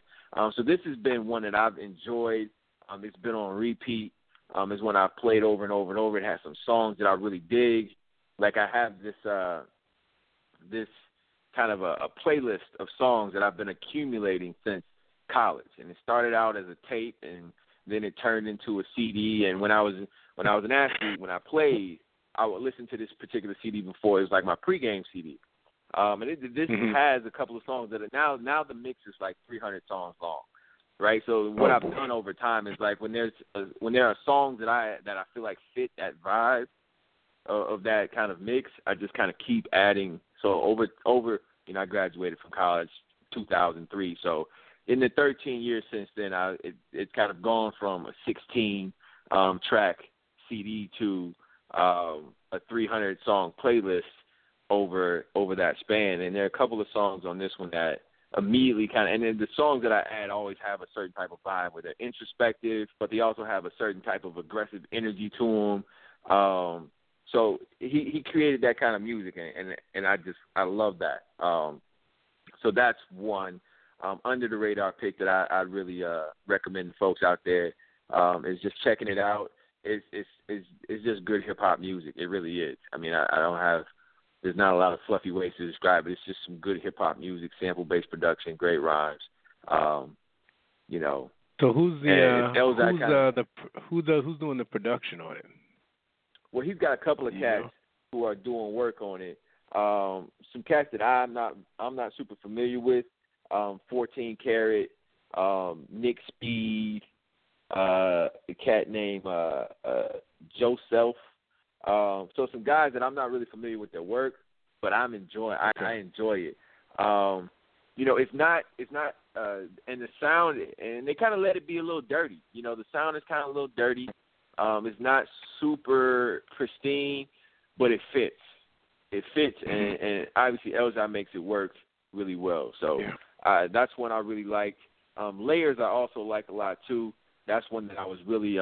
So this has been one that I've enjoyed. It's been on repeat. It's one I've played over and over and over. It has some songs that I really dig. Like I have this kind of a playlist of songs that I've been accumulating since college. And it started out as a tape, and then it turned into a CD. And when I was an athlete, when I played, I would listen to this particular CD before. It was like my pregame CD. And this has a couple of songs that are now the mix is like 300 songs long, right? So what I've done over time is like when there are songs that I feel like fit that vibe of that kind of mix, I just kind of keep adding. So I graduated from college 2003. So in the 13 years since then, it's kind of gone from a 16 track CD to a 300 song playlist over that span. And there are a couple of songs on this one that immediately kind of, and then the songs that I add always have a certain type of vibe where they're introspective, but they also have a certain type of aggressive energy to them. So he created that kind of music, and I love that. So that's one under the radar pick that I really recommend folks out there is just checking it out. It's just good hip hop music. It really is. I mean, I don't have. There's not a lot of fluffy ways to describe it. It's just some good hip hop music, sample based production, great rhymes. So who's doing the production on it? Well, he's got a couple of cats who are doing work on it. Some cats that I'm not super familiar with. 14 Karat, Nick Speed, a cat named Joe Self. So some guys that I'm not really familiar with their work, but I enjoy it. It's not and the sound, and they kind of let it be a little dirty. The sound is kind of a little dirty. It's not super pristine, but it fits. It fits, and obviously Elzhi makes it work really well. So that's one I really liked. Layers I also like a lot too. That's one that I was really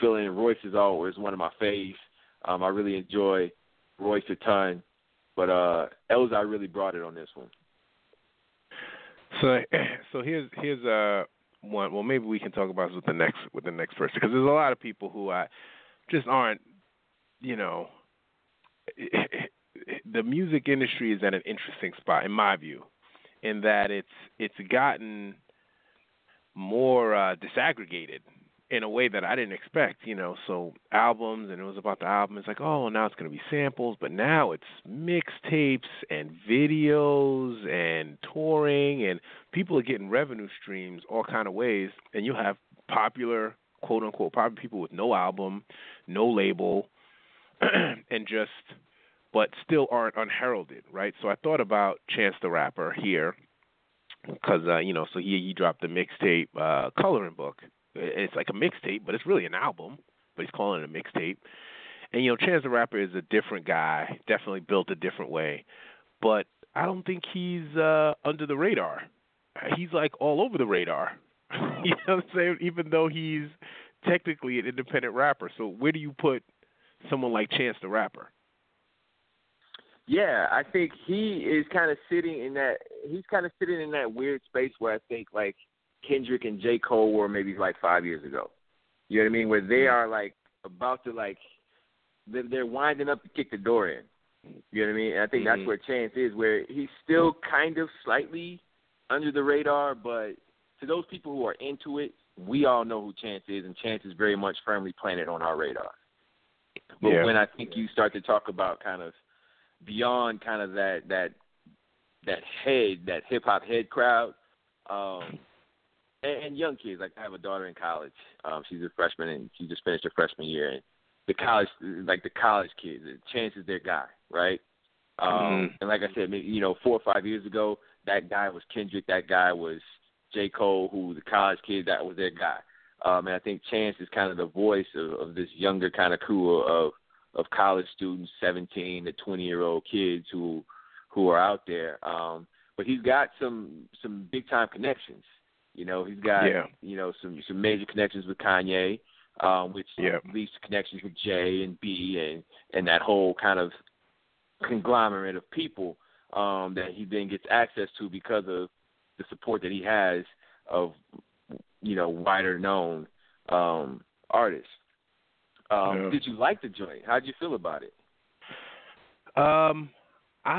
feeling. Royce is always one of my faves. I really enjoy Royce a ton, but Elzhi really brought it on this one. So here's one. Well, maybe we can talk about this with the next person, because there's a lot of people who I just aren't. The music industry is at an interesting spot in my view, in that it's gotten more disaggregated in a way that I didn't expect, so albums, and it was about the album. It's like, oh, now it's going to be samples, but now it's mixtapes and videos and touring, and people are getting revenue streams all kind of ways, and you have popular, quote-unquote, popular people with no album, no label, and but still aren't unheralded, right? So I thought about Chance the Rapper here, because, so he dropped the mixtape Coloring Book. It's like a mixtape, but it's really an album, but he's calling it a mixtape. And, Chance the Rapper is a different guy, definitely built a different way. But I don't think he's under the radar. He's, like, all over the radar, you know what I'm saying, even though he's technically an independent rapper. So where do you put someone like Chance the Rapper? Yeah, I think he's kind of sitting in that weird space where I think like Kendrick and J. Cole were maybe like 5 years ago. You know what I mean? Where they are like about to like, they're winding up to kick the door in. You know what I mean? And I think that's where Chance is, where he's still kind of slightly under the radar, but to those people who are into it, we all know who Chance is, and Chance is very much firmly planted on our radar. But when I think you start to talk about kind of beyond kind of that hip-hop head crowd, and young kids. Like, I have a daughter in college. She's a freshman, and she just finished her freshman year. And the college kids, Chance is their guy, right? And like I said, 4 or 5 years ago, that guy was Kendrick. That guy was J. Cole, who the college kids, that was their guy. And I think Chance is kind of the voice of this younger kind of crew of college students, 17 to 20-year-old kids who are out there. but he's got some big time connections. You know, he's got you know some major connections with Kanye, which leads to connections with J and B and that whole kind of conglomerate of people that he then gets access to because of the support that he has of wider known artists. Did you like the joint? How'd you feel about it? I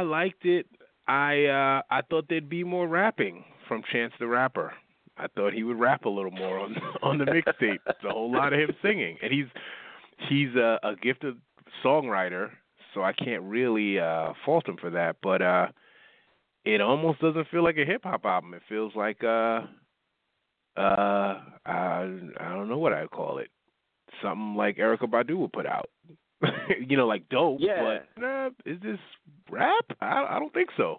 liked it. I thought there'd be more rapping from Chance the Rapper. I thought he would rap a little more on the mixtape. It's a whole lot of him singing, and he's a gifted songwriter, so I can't really fault him for that. But it almost doesn't feel like a hip hop album. It feels like I don't know what I would call it. Something like Erykah Badu would put out. Like dope, but is this rap? I don't think so.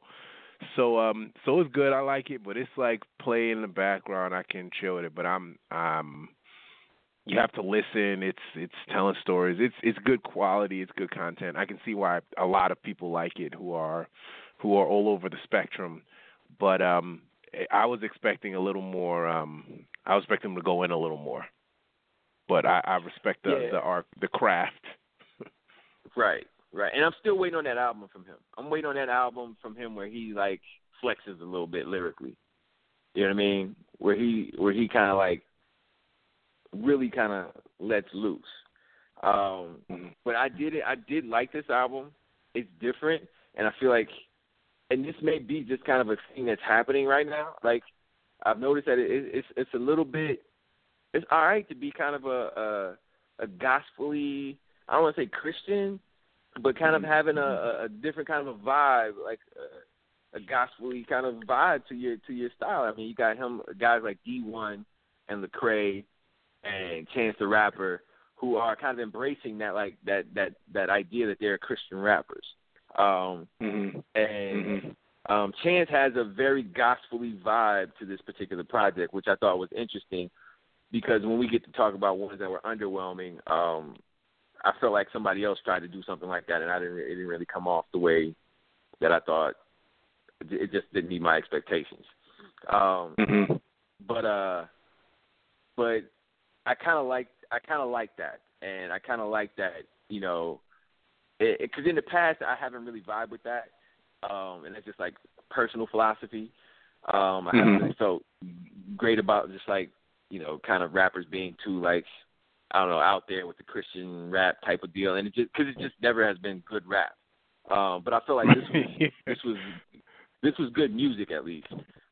So it's good. I like it, but it's like play in the background. I can chill with it, but you have to listen. It's telling stories. It's good quality. It's good content. I can see why a lot of people like it who are all over the spectrum. But I was expecting a little more. I was expecting them to go in a little more. But I respect the art, the craft. Right. And I'm still waiting on that album from him. I'm waiting on that album from him where he like flexes a little bit lyrically. You know what I mean? Where he kind of like really kind of lets loose. But I did like this album. It's different, and I feel like, and this may be just kind of a thing that's happening right now. Like I've noticed that it's a little bit. It's all right to be kind of a gospel-y, I don't want to say Christian, but kind of having a different kind of a vibe, like a gospel-y kind of vibe to your style. I mean, you got guys like D1 and Lecrae and Chance the Rapper who are kind of embracing that like that idea that they're Christian rappers. Chance has a very gospel-y vibe to this particular project, which I thought was interesting because when we get to talk about ones that were underwhelming, I felt like somebody else tried to do something like that, and it didn't really come off the way that I thought. It just didn't meet my expectations. But I kind of like that, and I kind of like that, because in the past I haven't really vibed with that, and it's just like personal philosophy. I haven't really felt great about just like kind of rappers being too like. I don't know, out there with the Christian rap type of deal, and it just never has been good rap. But I feel like this was good music at least.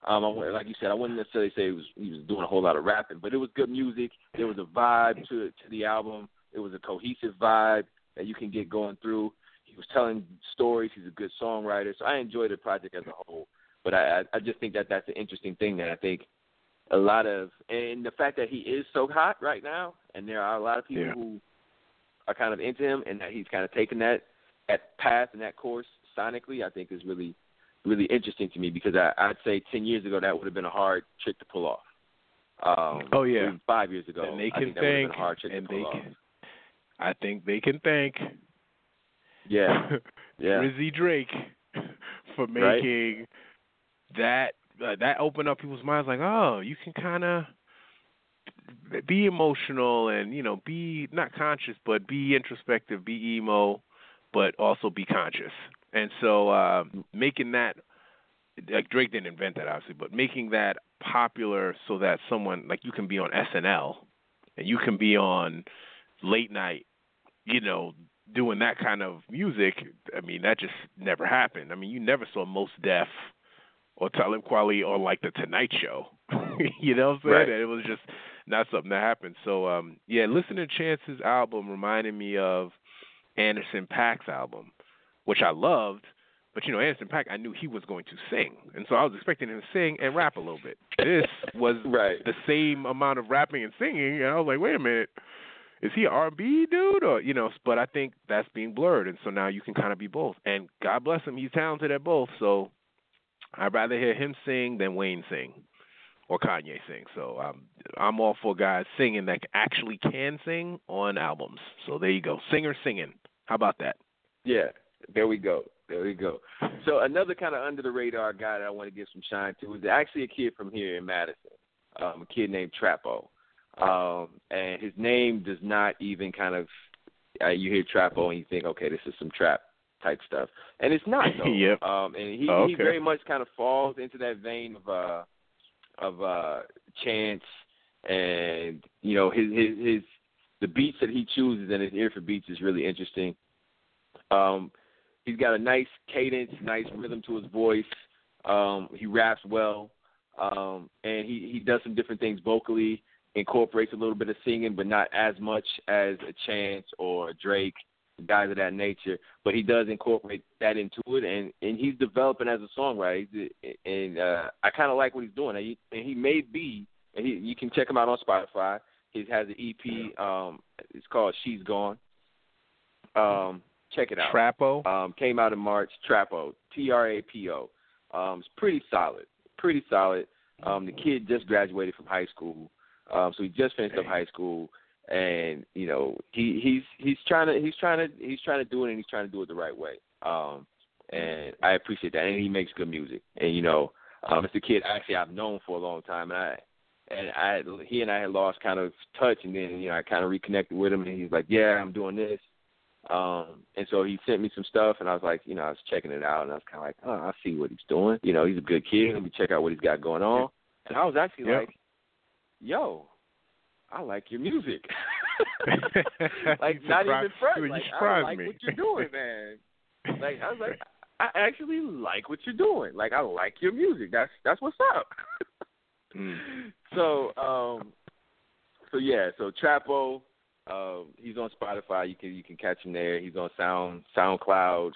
Like you said, I wouldn't necessarily say he was doing a whole lot of rapping, but it was good music. There was a vibe to the album. It was a cohesive vibe that you can get going through. He was telling stories. He's a good songwriter, so I enjoyed the project as a whole. But I just think that that's an interesting thing that I think. A lot of, and the fact that he is so hot right now, and there are a lot of people who are kind of into him, and that he's kind of taken that path and that course sonically, I think is really, really interesting to me because I'd say 10 years ago that would have been a hard trick to pull off. 5 years ago, and they can I think that would have been a hard trick to pull off. I think they can thank. Rizzy Drake for making that. That opened up people's minds like, oh, you can kind of be emotional and, be not conscious, but be introspective, be emo, but also be conscious. And so making that, like Drake didn't invent that, obviously, but making that popular so that someone, like you can be on SNL and you can be on late night, doing that kind of music. I mean, that just never happened. I mean, you never saw Mos Def or Talib Kweli on like the Tonight Show, what I'm saying? Right. And it was just not something that happened. So listening to Chance's album reminded me of Anderson .Paak's album, which I loved. But Anderson .Paak, I knew he was going to sing, and so I was expecting him to sing and rap a little bit. This was the same amount of rapping and singing, and I was like, wait a minute, is he an R&B dude or But I think that's being blurred, and so now you can kind of be both. And God bless him, he's talented at both. So. I'd rather hear him sing than Wayne sing or Kanye sing. So I'm all for guys singing that actually can sing on albums. So there you go. Singer singing. How about that? Yeah, there we go. There we go. So another kind of under-the-radar guy that I want to give some shine to is actually a kid from here in Madison, a kid named Trapo. And his name does not even kind of you hear Trapo and you think, okay, this is some trap type stuff. And it's not, though. Yep. And he very much kind of falls into that vein of Chance and, you know, his the beats that he chooses and his ear for beats is really interesting. He's got a nice cadence, nice rhythm to his voice. He raps well. And he does some different things vocally, incorporates a little bit of singing, but not as much as a Chance or a Drake, guys of that nature. But he does incorporate that into it, and he's developing as a songwriter. And I kind of like what he's doing. And he may be, and you can check him out on Spotify. He has an EP. It's called She's Gone. Check it out. Trapo. Came out in March. Trapo. Trapo. It's pretty solid. The kid just graduated from high school, so he just finished up high school, and you know he's trying to do it, and he's trying to do it the right way. And I appreciate that, and he makes good music. And you know, it's a kid actually I've known for a long time, and he and I had lost kind of touch, and then you know I kind of reconnected with him, and he's like, yeah, I'm doing this. And so he sent me some stuff, and I was like, you know, I was checking it out, and I was kind of like, oh, I see what he's doing. You know, he's a good kid. Let me check out what he's got going on. And I was actually like, yo, I like your music. Like, not even friends. Like, I like what you're doing, man. Like, I was like, I actually like what you're doing. Like, I like your music. That's what's up. So Trapo. He's on Spotify. You can catch him there. He's on SoundCloud.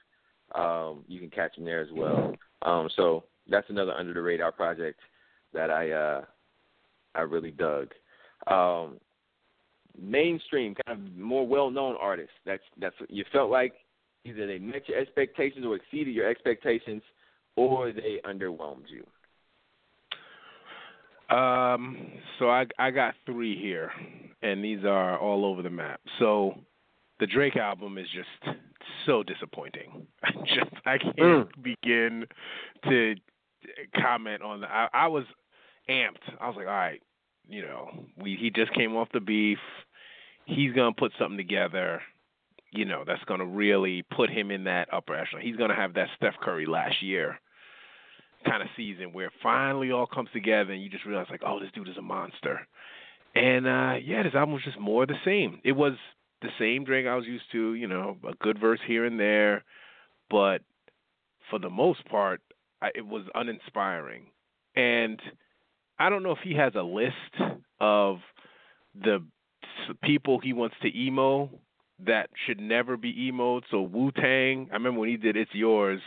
You can catch him there as well. So that's another under the radar project that I really dug. Mainstream, kind of more well known artist. That's you felt like either they met your expectations or exceeded your expectations, or they underwhelmed you. So I got three here, and these are all over the map. So the Drake album is just so disappointing. I can't begin to comment on that. I was amped. I was like, all right, you know, he just came off the beef. He's going to put something together, you know, that's going to really put him in that upper echelon. He's going to have that Steph Curry last year kind of season where finally all comes together and you just realize like, oh, this dude is a monster. And this album was just more the same. It was the same Drake I was used to, you know, a good verse here and there, but for the most part, it was uninspiring. And I don't know if he has a list of the people he wants to emo that should never be emoed. So Wu-Tang, I remember when he did It's Yours,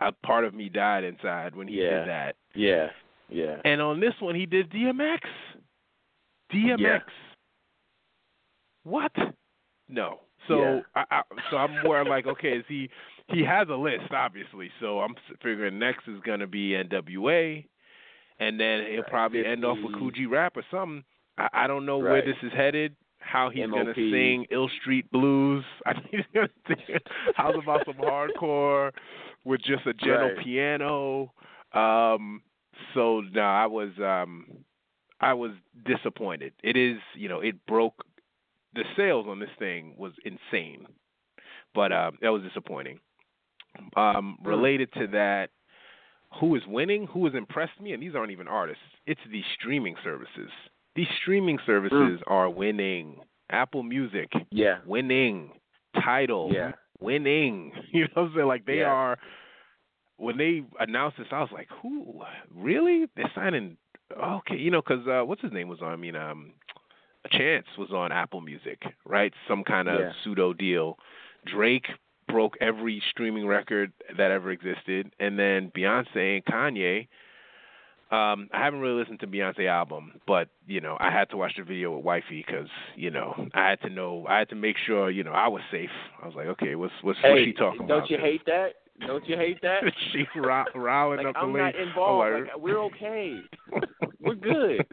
a part of me died inside when he did that. Yeah, yeah. And on this one, he did DMX. Yeah. What? No. So, yeah. So I'm more like, okay, is he has a list, obviously. So I'm figuring next is going to be NWA, and then he'll probably end off with Coogee Rap or something. I don't know where this is headed. How he's going to sing Ill Street Blues. I think he's going to sing House of Awesome Hardcore with just a gentle piano. I was disappointed. It is, you know, it broke. The sales on this thing was insane. But that was disappointing. Related to that, who is winning? Who has impressed me? And these aren't even artists. It's the streaming services. These streaming services are winning. Apple Music, winning. Tidal, winning. You know what I'm saying? Like they are. When they announced this, I was like, "Who? Really? They're signing?" Okay, you know, because what's his name was on. I mean, Chance was on Apple Music, right? Some kind of pseudo deal. Drake broke every streaming record that ever existed, and then Beyonce and Kanye. I haven't really listened to Beyonce album, but, you know, I had to watch the video with Wifey because, you know, I had to make sure, you know, I was safe. I was like, okay, what's she talking about? Don't you hate that? She riling like, up the lake. I'm not involved. Like, we're okay. We're good.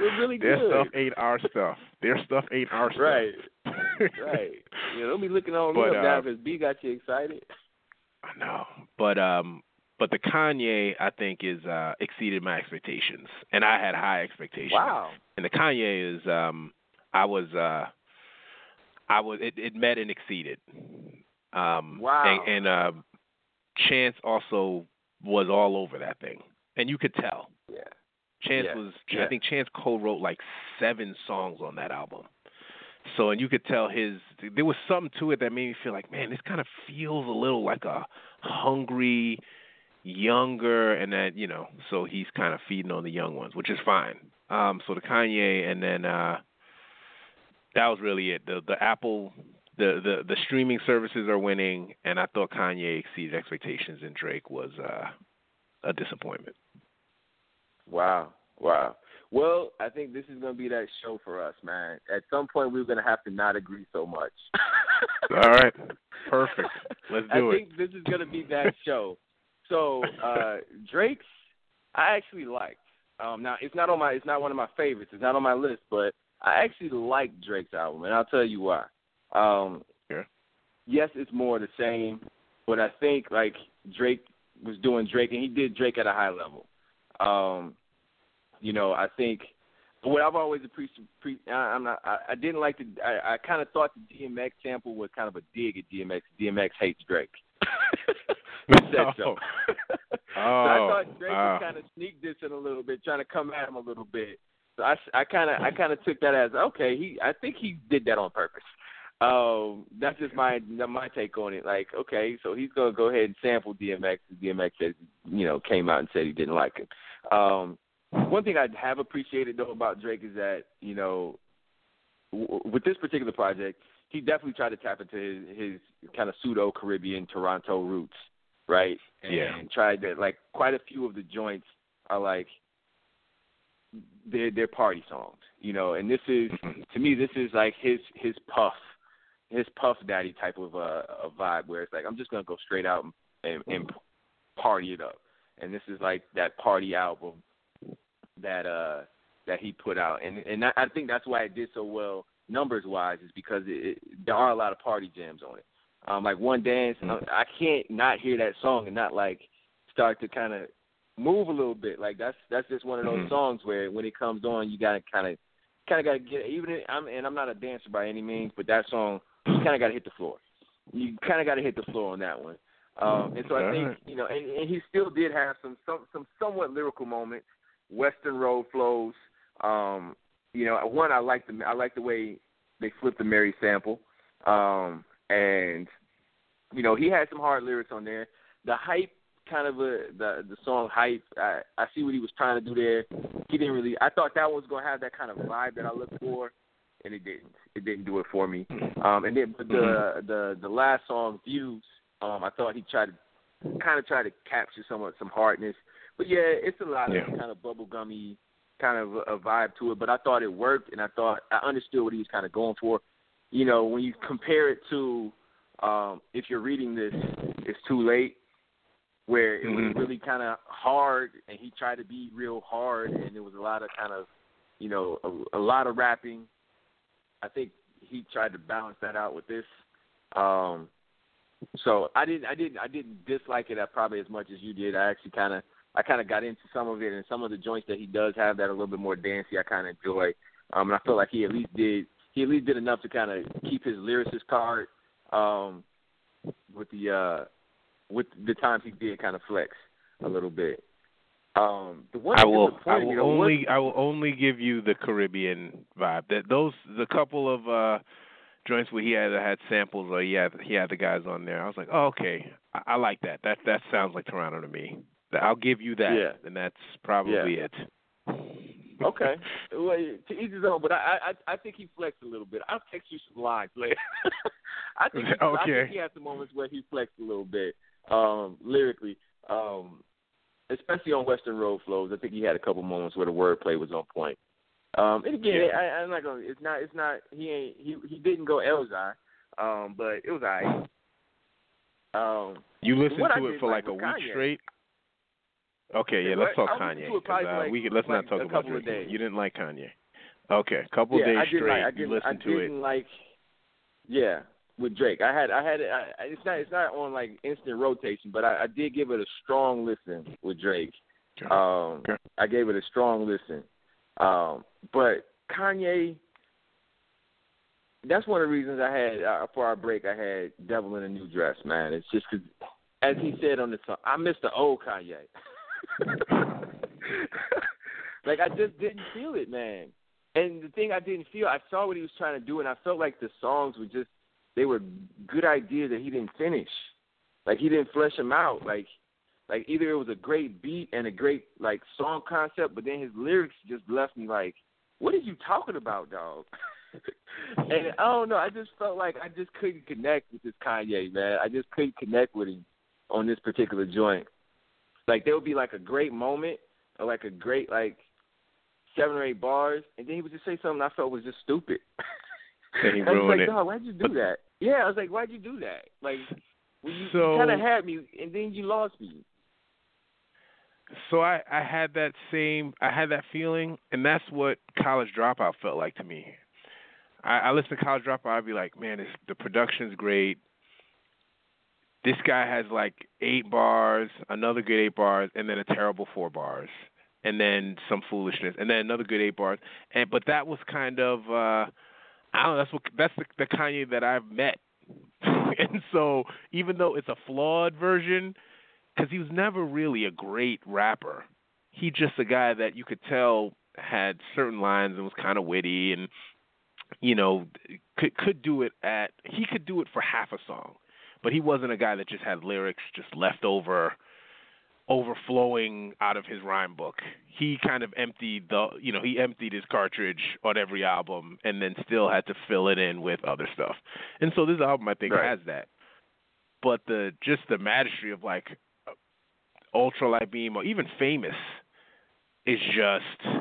We're really good. Their stuff ain't our stuff. Right. You know, don't be looking all up now because B got you excited. I know. But the Kanye, I think, is exceeded my expectations, and I had high expectations. Wow. And the Kanye is, it met and exceeded. Wow. And Chance also was all over that thing, and you could tell. Yeah. I think Chance co-wrote like 7 songs on that album. So, and you could tell there was something to it that made me feel like, man, this kind of feels a little like a hungry, younger, and that, you know, so he's kind of feeding on the young ones, which is fine. So the Kanye, and then that was really it. The Apple, the streaming services are winning, and I thought Kanye exceeded expectations, and Drake was a disappointment. Wow. Well, I think this is going to be that show for us, man. At some point, we're going to have to not agree so much. All right. Perfect. Let's do it. I think this is going to be that show. So, Drake's, I actually liked. Now, it's not one of my favorites. It's not on my list, but I actually liked Drake's album, and I'll tell you why. Sure. Yes, it's more of the same, but I think, like, Drake was doing Drake, and he did Drake at a high level. You know, I think what I've always appreciated. I didn't like the. I kind of thought the DMX sample was kind of a dig at DMX. DMX hates Drake. So I thought Drake was kind of sneak dissing a little bit, trying to come at him a little bit. So I kind of took that as okay. I think he did that on purpose. That's just my take on it. Like, okay, so he's gonna go ahead and sample DMX. DMX said, you know, came out and said he didn't like it. One thing I have appreciated though about Drake is that, you know, with this particular project, he definitely tried to tap into his kind of pseudo Caribbean Toronto roots, right? And tried to, like, quite a few of the joints are like they're party songs, you know. And this is to me, this is like his Puff Daddy type of a vibe where it's like, I'm just going to go straight out and party it up. And this is like that party album that he put out. And I think that's why it did so well numbers-wise, is because there are a lot of party jams on it. Like One Dance, I can't not hear that song and not, like, start to kind of move a little bit. Like, that's just one of those songs where when it comes on, you got to kind of got to get it. And I'm not a dancer by any means, but that song, you kind of got to hit the floor. You kind of got to hit the floor on that one. And so I think, you know, and he still did have some somewhat lyrical moments, Western Road flows. You know, one, I like the way they flipped the Mary sample. And, you know, he had some hard lyrics on there. The hype, the song Hype, I see what he was trying to do there. He didn't really, I thought that was going to have that kind of vibe that I looked for, and it didn't. It didn't do it for me. And then the last song, Views, I thought he tried to capture some hardness, but yeah, it's a lot of kind of bubblegummy kind of a vibe to it. But I thought it worked, and I thought I understood what he was kind of going for. You know, when you compare it to, if you're reading this, It's Too Late, where it was really kind of hard, and he tried to be real hard, and there was a lot of kind of, you know, a lot of rapping. I think he tried to balance that out with this. So I didn't dislike it probably as much as you did. I actually kind of got into some of it, and some of the joints that he does have that are a little bit more dancey, I kind of enjoy. And I feel like he at least did enough to kind of keep his lyricist card with the times he did kind of flex a little bit. I will only give you the Caribbean vibe. The couple of joints where he had samples, or he had the guys on there, I was like, oh, okay, I like that. That sounds like Toronto to me. I'll give you that, and that's probably it. Okay, well, to each his own, but I think he flexed a little bit. I'll text you some lines later. I think he had some moments where he flexed a little bit lyrically, especially on Western Road Flows. I think he had a couple moments where the wordplay was on point. And again, I'm not gonna. It's not. He didn't go Elzhi, but it was alright. You listened to it for like a week straight. Okay, let's talk Kanye. Let's not talk about Drake. You didn't like Kanye. Okay, a couple days straight. You listened to it. with Drake. I had it, it's not on like instant rotation, but I did give it a strong listen with Drake. Okay. I gave it a strong listen. But Kanye, that's one of the reasons I had for our break. I had Devil in a New Dress, man. It's just because, as he said on the song, I miss the old Kanye. Like, I just didn't feel it, man. And the thing I didn't feel, I saw what he was trying to do, and I felt like the songs were just, they were good ideas that he didn't finish. Like, he didn't flesh them out. Like either it was a great beat and a great, like, song concept, but then his lyrics just left me like, what are you talking about, dog? And I don't know, I just felt like I just couldn't connect with this Kanye, man. I just couldn't connect with him on this particular joint. Like, there would be, like, a great moment or, like, a great, like, 7 or 8 bars, and then he would just say something I felt was just stupid. And he ruined it. I was like, dog, why'd you do that? Yeah, I was like, why'd you do that? Like, well, you kind of had me, and then you lost me. So I had that feeling, and that's what College Dropout felt like to me. I listen to College Dropout, I'd be like, man, the production's great. This guy has like 8 bars, another good 8 bars, and then a terrible 4 bars, and then some foolishness, and then another good 8 bars. But that was kind of, I don't know, that's the Kanye that I've met. And so even though it's a flawed version, because he was never really a great rapper. He just a guy that you could tell had certain lines and was kind of witty and, you know, could do it at – he could do it for half a song. But he wasn't a guy that just had lyrics just left over, overflowing out of his rhyme book. He kind of emptied he emptied his cartridge on every album and then still had to fill it in with other stuff. And so this album, I think, has that. But the mastery of, like, Ultralight Beam or even Famous is just,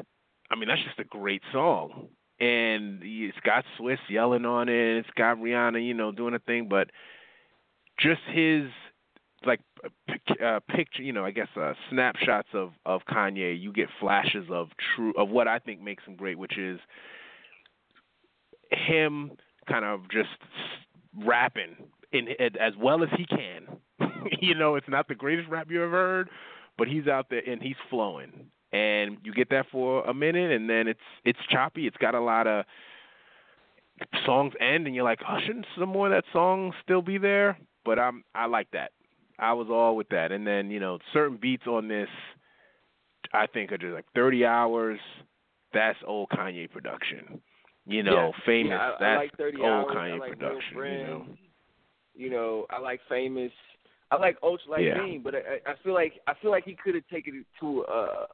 I mean, that's just a great song. And it's got Swiss yelling on it. It's got Rihanna, you know, doing a thing. But just his, like, picture, you know, I guess snapshots of Kanye, you get flashes of what I think makes him great, which is him kind of just rapping as well as he can. You know, it's not the greatest rap you ever heard, but he's out there and he's flowing. And you get that for a minute, and then it's choppy. It's got a lot of songs end, and you're like, oh, shouldn't some more of that song still be there? But I like that. I was all with that. And then, you know, certain beats on this, I think, are just like 30 hours. That's old Kanye production. You know, yeah. Famous. Yeah, that's like 30 old hours. Kanye production. You know, I like Famous. I like Ultralight Beam, but I feel like he could have taken it to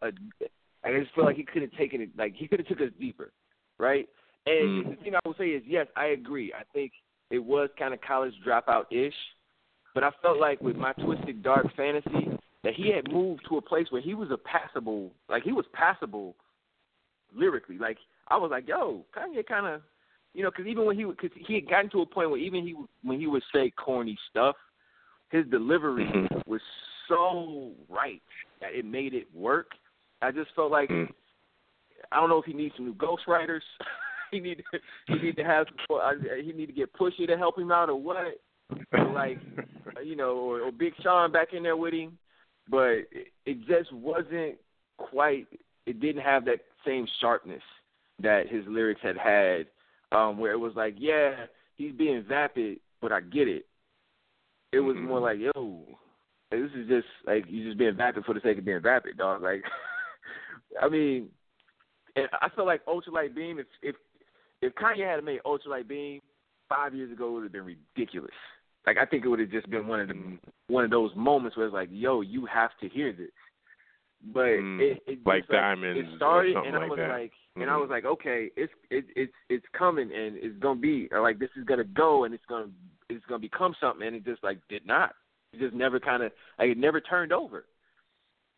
I just feel like he could have taken it, like, he could have took us deeper, right? And the thing I will say is, yes, I agree. I think it was kind of College Dropout-ish, but I felt like with My Twisted Dark Fantasy that he had moved to a place where he was passable lyrically. Like, I was like, yo, Kanye kind of, you know, because even because he had gotten to a point where even when he would say corny stuff, his delivery was so right that it made it work. I just felt like, I don't know if he needs some new ghostwriters. he need to get Pusha to help him out or what, like, you know, or Big Sean back in there with him. But it just wasn't quite. It didn't have that same sharpness that his lyrics had, where it was like, yeah, he's being vapid, but I get it. It was more like, yo, this is just, like, you just being vapid for the sake of being vapid, dog. Like, I mean, and I feel like Ultralight Beam, if Kanye had made Ultralight Beam 5 years ago, it would have been ridiculous. Like, I think it would have just been one of those moments where it's like, yo, you have to hear this. But it like Diamonds, it started, and I was like, and I was like, okay, it's coming, and it's gonna be, or like, this is gonna go, and it's gonna become something, and it just, like, did not. It just never kind of, like, it never turned over.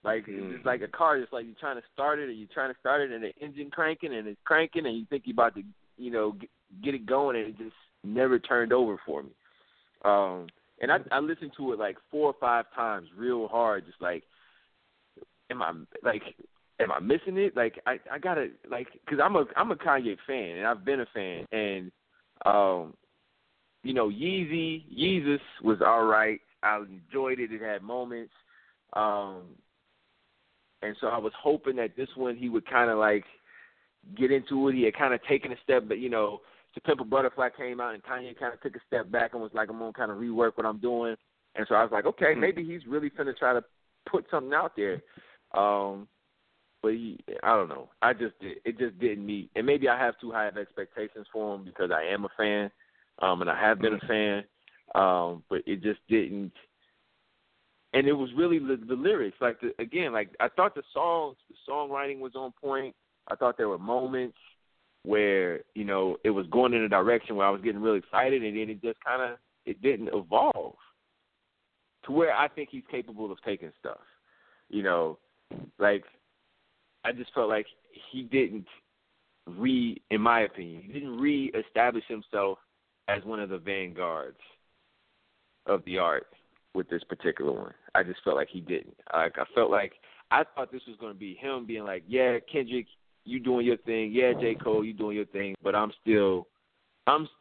Like, it's like a car, it's like you're trying to start it, and the engine cranking, and it's cranking, and you think you're about to, you know, get it going, and it just never turned over for me. And I listened to it, like, 4 or 5 times real hard, just like, am I missing it? Like, I gotta, like, because I'm a Kanye fan, and I've been a fan, and you know, Yeezus was all right. I enjoyed it. It had moments. And so I was hoping that this one he would kind of like get into it. He had kind of taken a step, but, you know, To Pimp a Butterfly came out and Kanye kind of took a step back and was like, I'm going to kind of rework what I'm doing. And so I was like, okay, maybe he's really finna try to put something out there. But I don't know. It just didn't meet. And maybe I have too high of expectations for him because I am a fan, and I have been a fan. But it just didn't. And it was really the lyrics. Like, I thought the songwriting was on point. I thought there were moments where, you know, it was going in a direction where I was getting really excited, and then it just kind of, it didn't evolve to where I think he's capable of taking stuff. You know, like, I just felt like he didn't in my opinion, he didn't reestablish himself as one of the vanguards of the art with this particular one. I just felt like he didn't. Like, I felt like, I thought this was going to be him being like, yeah, Kendrick, you doing your thing. Yeah, J. Cole, you doing your thing, but I'm still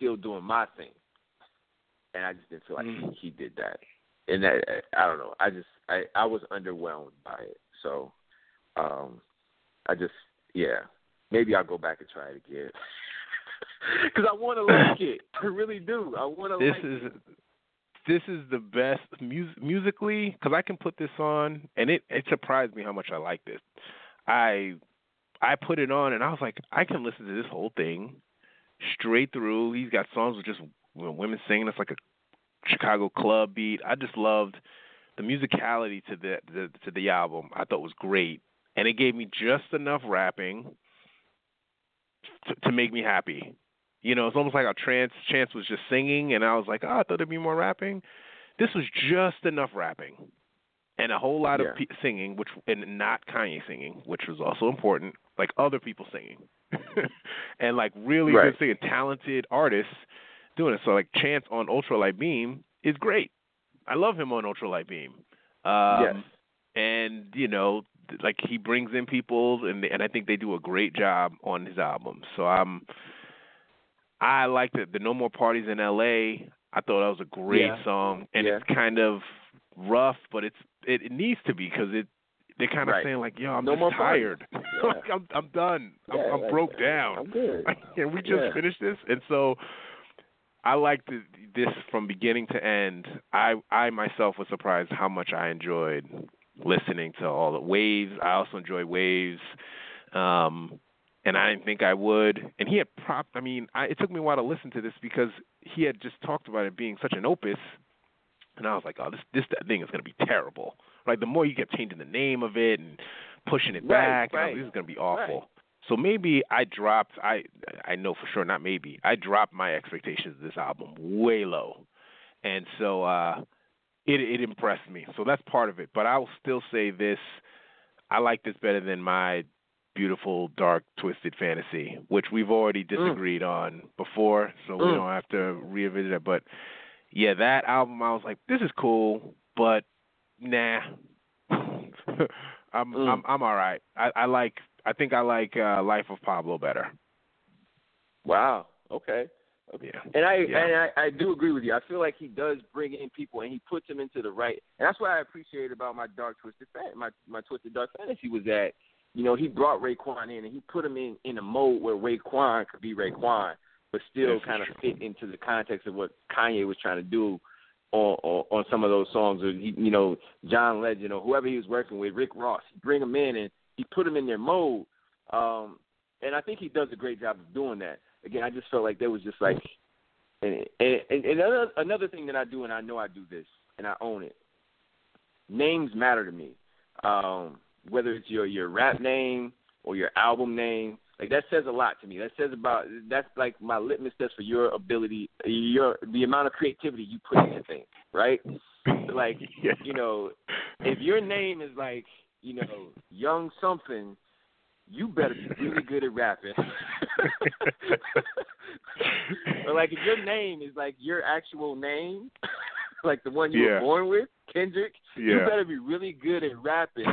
doing my thing. And I just didn't feel like he did that. And that, I don't know. I was underwhelmed by it. So, maybe I'll go back and try it again. Because I want to like it. I really do. I want to like it. This is the best musically, because I can put this on, and it surprised me how much I like this. I put it on, and I was like, I can listen to this whole thing straight through. He's got songs with just women singing. It's like a Chicago club beat. I just loved the musicality to the album. I thought was great, and it gave me just enough rapping to make me happy. You know, it's almost like Chance was just singing, and I was like, oh, I thought there'd be more rapping. This was just enough rapping and a whole lot of singing, and not Kanye singing, which was also important, like other people singing. And like really good singing, talented artists doing it. So like Chance on Ultralight Beam is great. I love him on Ultralight Beam. And, you know, like he brings in people, and I think they do a great job on his album. So I liked it. The No More Parties in L.A., I thought that was a great song. And it's kind of rough, but it needs to be, because they're kind of saying, like, yo, I'm just tired. Like, I'm done. I'm like, broke down. I'm good. Can we just finish this? And so I liked this from beginning to end. I myself was surprised how much I enjoyed listening to all the Waves. I also enjoy Waves. And I didn't think I would. And he had it took me a while to listen to this because he had just talked about it being such an opus. And I was like, oh, that thing is going to be terrible. Like, the more you kept changing the name of it and pushing it back, this is going to be awful. Right. So maybe I know for sure, not maybe, I dropped my expectations of this album way low. And so it impressed me. So that's part of it. But I will still say this, I like this better than My Beautiful Dark Twisted Fantasy, which we've already disagreed on before, so we don't have to revisit it. But yeah, that album, I was like, this is cool, but nah. I'm all right. I think I like Life of Pablo better. Wow. Okay. Yeah. And I do agree with you. I feel like he does bring in people, and he puts them into the right. And that's what I appreciate about My Dark Twisted Fantasy. My Twisted Dark Fantasy was that, you know, he brought Raekwon in, and he put him in a mode where Raekwon could be Raekwon, but still kind of fit into the context of what Kanye was trying to do on some of those songs, or, you know, John Legend or whoever he was working with, Rick Ross. Bring him in, and he put him in their mode, and I think he does a great job of doing that. Again, I just felt like there was just like, and another thing that I do, and I know I do this, and I own it. Names matter to me. Whether it's your rap name or your album name, like that says a lot to me. That's like my litmus test for your ability, the amount of creativity you put into things, right? Like, you know, if your name is like, you know, Young something, you better be really good at rapping. Or like if your name is like your actual name, like the one you were born with, Kendrick, you better be really good at rapping.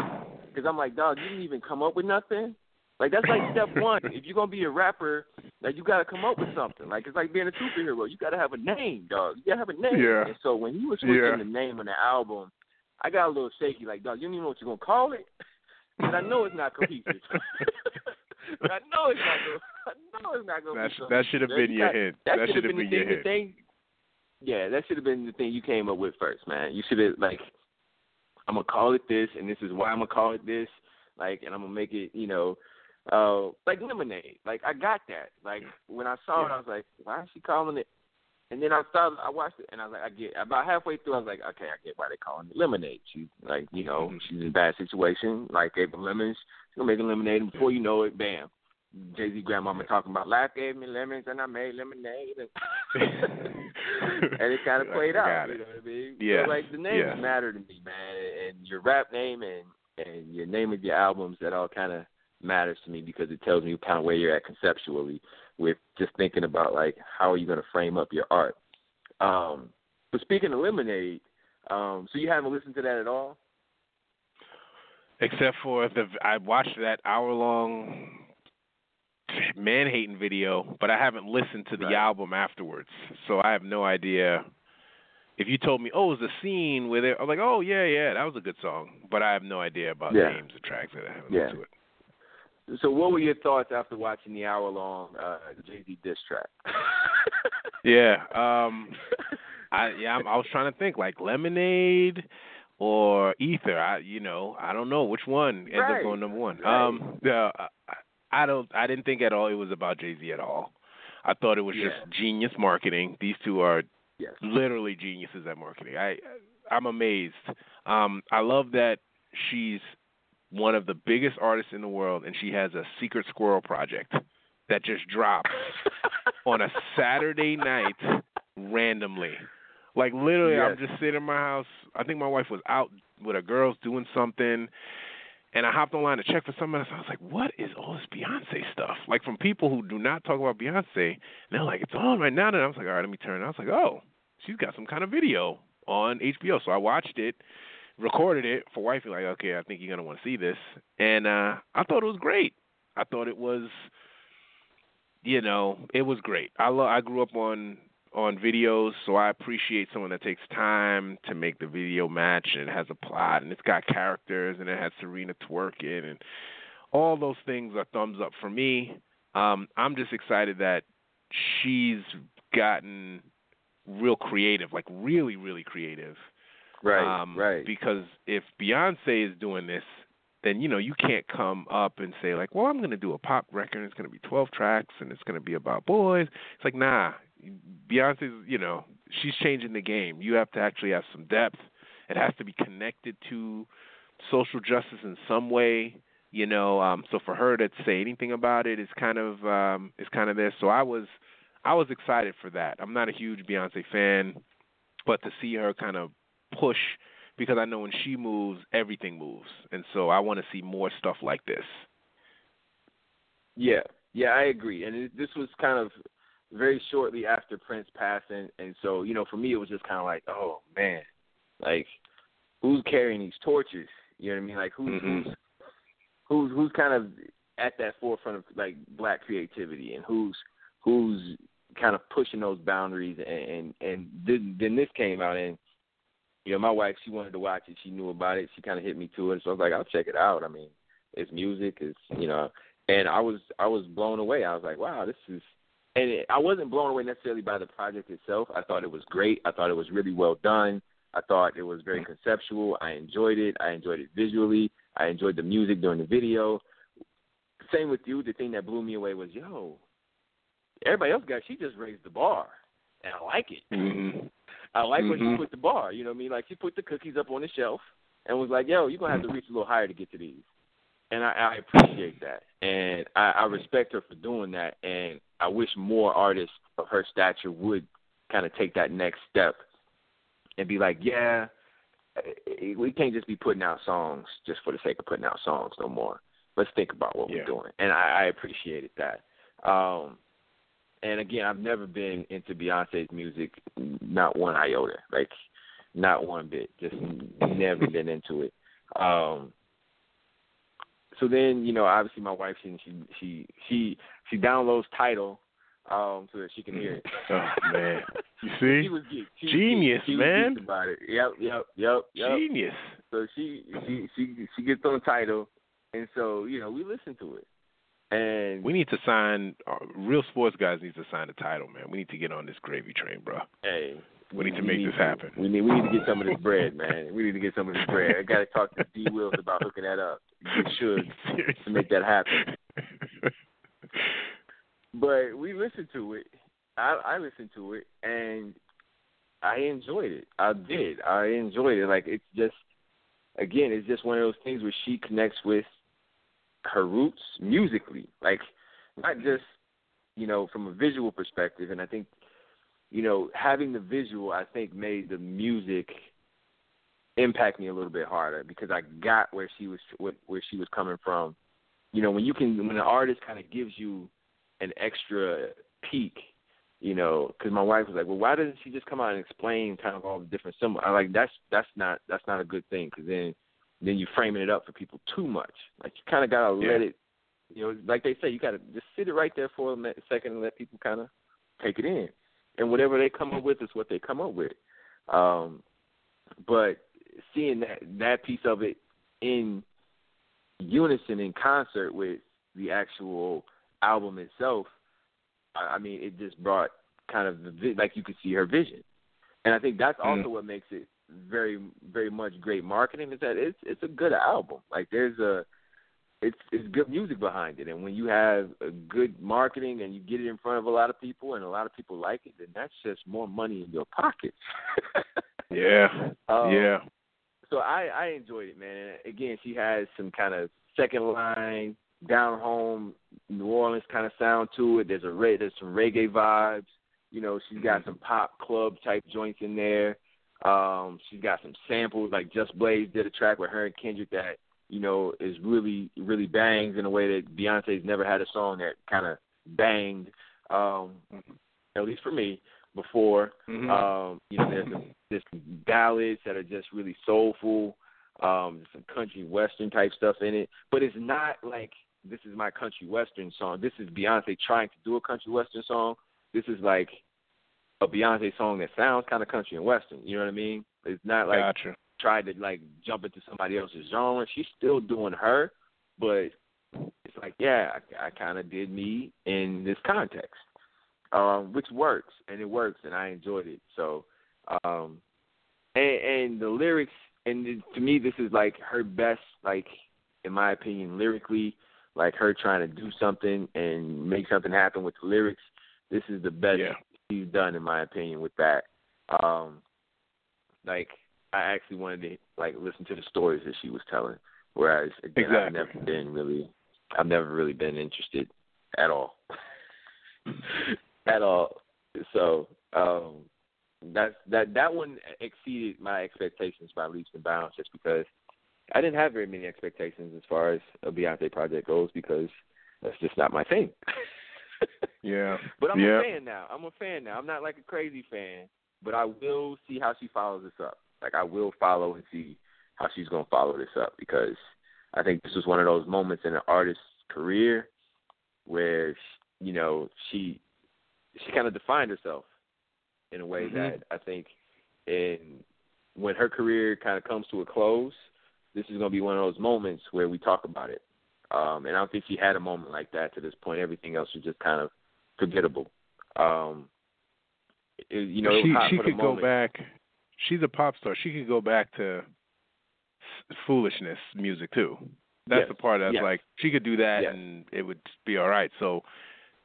Because I'm like, dog, you didn't even come up with nothing. Like, that's like step one. If you're going to be a rapper, Like, you got to come up with something. Like, it's like being a superhero. You got to have a name, dog. You got to have a name. Yeah. And so when he was switching the name of the album, I got a little shaky. Like, dog, you don't even know what you're going to call it? And I know it's not cohesive. I know it's not going to be something. That should have been your hint. That should have been your hint. Yeah, that should have been the thing you came up with first, man. You should have, like, I'm going to call it this, and this is why I'm going to call it this. Like, and I'm going to make it, you know, like Lemonade. Like, I got that. Like, when I saw it, I was like, why is she calling it? And then I started, I watched it, and I was like, I get, about halfway through, I was like, okay, I get why they're calling it Lemonade. She, like, you know, she's in a bad situation. Like, gave them lemons. She's going to make a lemonade, and before you know it, bam. Jay-Z grandmama talking about life gave me lemons and I made lemonade, and, and it kind of played out. You know what I mean? Yeah. So, like, the names matter to me, man, and your rap name and your name of your albums, that all kind of matters to me because it tells me kind of where you're at conceptually with just thinking about, like, how are you going to frame up your art. But speaking of Lemonade, so you haven't listened to that at all? Except for I watched that hour-long man-hating video, but I haven't listened to the album afterwards, so I have no idea. If you told me, oh, it was a scene where I was like, oh, yeah, that was a good song, but I have no idea about names of tracks that I haven't listened to it. So what were your thoughts after watching the hour-long Jay-Z diss track? I was trying to think, like, Lemonade or Ether. I don't know which one ends up going number one. I didn't think at all it was about Jay-Z at all. I thought it was just genius marketing. These two are literally geniuses at marketing. I'm amazed. I love that she's one of the biggest artists in the world, and she has a Secret Squirrel project that just drops on a Saturday night randomly. Like, literally, I'm just sitting in my house. I think my wife was out with her girls doing something, and I hopped online to check for something else. I was like, what is all this Beyonce stuff? Like, from people who do not talk about Beyonce. And they're like, it's on right now. And I was like, all right, let me turn. And I was like, oh, she's got some kind of video on HBO. So I watched it, recorded it for wifey. Like, okay, I think you're going to want to see this. And I thought it was great. I thought it was, it was great. I grew up on videos, so I appreciate someone that takes time to make the video match, and it has a plot, and it's got characters, and it has Serena twerking, and all those things are thumbs up for me. I'm just excited that she's gotten real creative, like really, really creative. Right. Because if Beyonce is doing this, then, you can't come up and say, like, well, I'm going to do a pop record, and it's going to be 12 tracks, and it's going to be about boys. It's like, nah. Beyonce's, she's changing the game. You have to actually have some depth. It has to be connected to social justice in some way, so for her to say anything about it is kind of there. So I was excited for that. I'm not a huge Beyonce fan, but to see her kind of push, because I know when she moves, everything moves. And so I want to see more stuff like this. Yeah, I agree. And this was kind of very shortly after Prince passing, and so, for me, it was just kind of like, oh, man, like, who's carrying these torches? You know what I mean? Like, who's kind of at that forefront of, like, black creativity, and who's kind of pushing those boundaries, and then this came out, and, my wife, she wanted to watch it. She knew about it. She kind of hit me to it, so I was like, I'll check it out. I mean, it's music, it's, and I was blown away. I was like, wow, this is... And I wasn't blown away necessarily by the project itself. I thought it was great. I thought it was really well done. I thought it was very conceptual. I enjoyed it. I enjoyed it visually. I enjoyed the music during the video. Same with you. The thing that blew me away was, everybody else she just raised the bar. And I like it. I like when she put the bar. You know what I mean? Like, she put the cookies up on the shelf and was like, you're going to have to reach a little higher to get to these. And I appreciate that. And I respect her for doing that. And I wish more artists of her stature would kind of take that next step and be like, we can't just be putting out songs just for the sake of putting out songs no more. Let's think about what we're doing. And I appreciated that. And, again, I've never been into Beyonce's music, not one iota, like not one bit, just never been into it. So then, obviously my wife, she downloads Tidal so that she can hear it. Oh, man. You see? She was genius, man. Was about it. Yep. Genius. So she gets on the title, and so, you know, we listen to it. And we need to sign, real sports guys need to sign the title, man. We need to get on this gravy train, bro. Hey. We need to make this happen. We need to get some of this bread, man. We need to get some of this bread. I got to talk to D. Wills about hooking that up. You should to make that happen. But we listened to it. I listened to it, and I enjoyed it. I did. I enjoyed it. Like, it's just, again, it's just one of those things where she connects with her roots musically. Like, not just, you know, from a visual perspective. And I think, you know, having the visual, I think, made the music impact me a little bit harder because I got where she was coming from. You know, when an artist kind of gives you an extra peek, you know, because my wife was like, well, why doesn't she just come out and explain kind of all the different symbols? I'm like, that's not a good thing because then you're framing it up for people too much. Like, you kind of got to let it, you know, like they say, you got to just sit it right there for a second and let people kind of take it in. And whatever they come up with is what they come up with. But seeing that piece of it in unison, in concert with the actual album itself, I mean, it just brought kind of, like, you could see her vision. And I think that's also what makes it very, very much great marketing, is that it's a good album. Like, it's good music behind it, and when you have a good marketing and you get it in front of a lot of people and a lot of people like it, then that's just more money in your pocket. Yeah. So I enjoyed it, man. And again, she has some kind of second line, down home, New Orleans kind of sound to it. There's some reggae vibes. You know, she's got some pop club type joints in there. She's got some samples, like Just Blaze did a track with her and Kendrick that, you know, is really, really bangs in a way that Beyonce's never had a song that kind of banged, at least for me, before. Mm-hmm. You know, there's some ballads that are just really soulful, some country western type stuff in it. But it's not like this is my country western song. This is Beyonce trying to do a country western song. This is like a Beyonce song that sounds kind of country and western. You know what I mean? It's not like... Gotcha. Tried to, like, jump into somebody else's genre. She's still doing her, but it's like, yeah, I kind of did me in this context, which works, and it works, and I enjoyed it. So, and the lyrics, and to me, this is, like, her best, like, in my opinion, lyrically, like, her trying to do something and make something happen with the lyrics. This is the best she's done, in my opinion, with that. Like, I actually wanted to, like, listen to the stories that she was telling, whereas, again, exactly. I've never really been interested at all. At all. So that one exceeded my expectations by leaps and bounds, just because I didn't have very many expectations as far as a Beyonce project goes, because that's just not my thing. Yeah. But I'm a fan now. I'm not, like, a crazy fan, but I will see how she follows this up. Like, I will follow and see how she's going to follow this up, because I think this was one of those moments in an artist's career where, you know, she kind of defined herself in a way that I think when her career kind of comes to a close, this is going to be one of those moments where we talk about it. And I don't think she had a moment like that to this point. Everything else was just kind of forgettable. You know, she could go back. She's a pop star. She could go back to foolishness music too. That's the part that's like, she could do that and it would be all right. So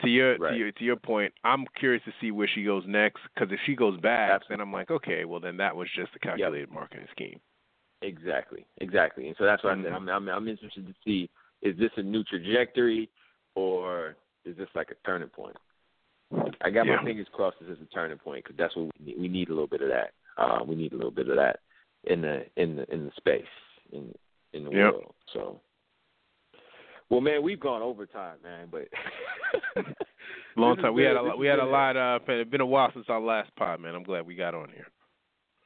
to your point, I'm curious to see where she goes next, because if she goes back, then I'm like, okay, well then that was just a calculated marketing scheme. Exactly. And so that's what I said. I'm interested to see, is this a new trajectory or is this like a turning point? I got my fingers crossed this is a turning point, because that's what we need. We need a little bit of that. We need a little bit of that in the space in the world. So, well, man, we've gone overtime, man, but long time. We had a lot. It's been a while since our last pod, man. I'm glad we got on here.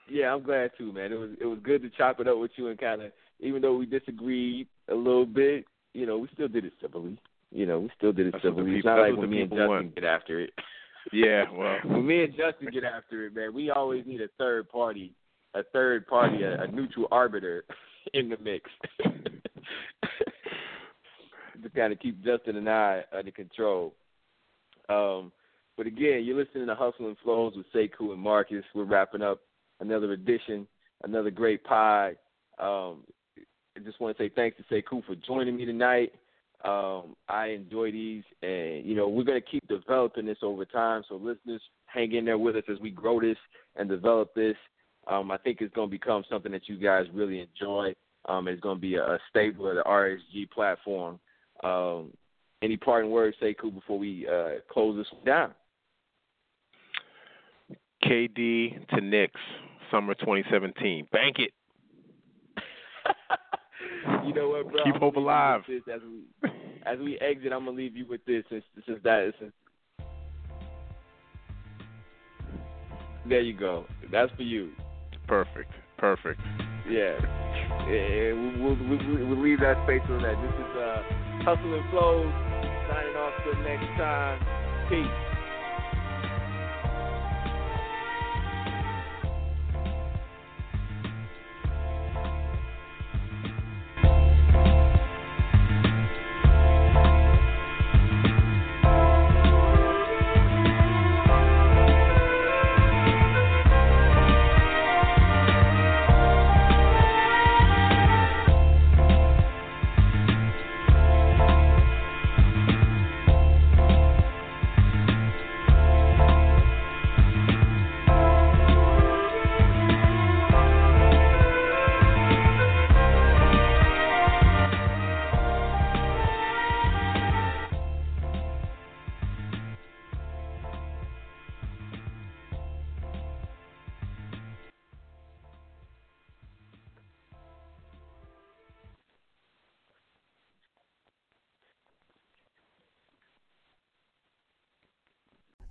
Yeah, I'm glad too, man. It was good to chop it up with you, and kind of, even though we disagreed a little bit, you know, we still did it civilly. You know, we still did it civilly. It's not like when me and Justin get after it. Yeah, well. When me and Justin get after it, man, we always need a third party, a neutral arbiter in the mix to kind of keep Justin and I under control. But again, you're listening to Hustlin' Flows with Sekou and Marques. We're wrapping up another edition, another great pod. I just want to say thanks to Sekou for joining me tonight. I enjoy these, and, you know, we're going to keep developing this over time. So listeners, hang in there with us as we grow this and develop this. I think it's going to become something that you guys really enjoy. It's going to be a staple of the RSG platform. Any parting words, Sekou, before we close this down? KD to Knicks, summer 2017. Bank it. You know what, bro? Keep hope alive. As we exit, I'm gonna leave you with this. Since there you go. That's for you. Perfect. Yeah. We'll leave that space on that. This is Hustle and Flow. Signing off till next time. Peace.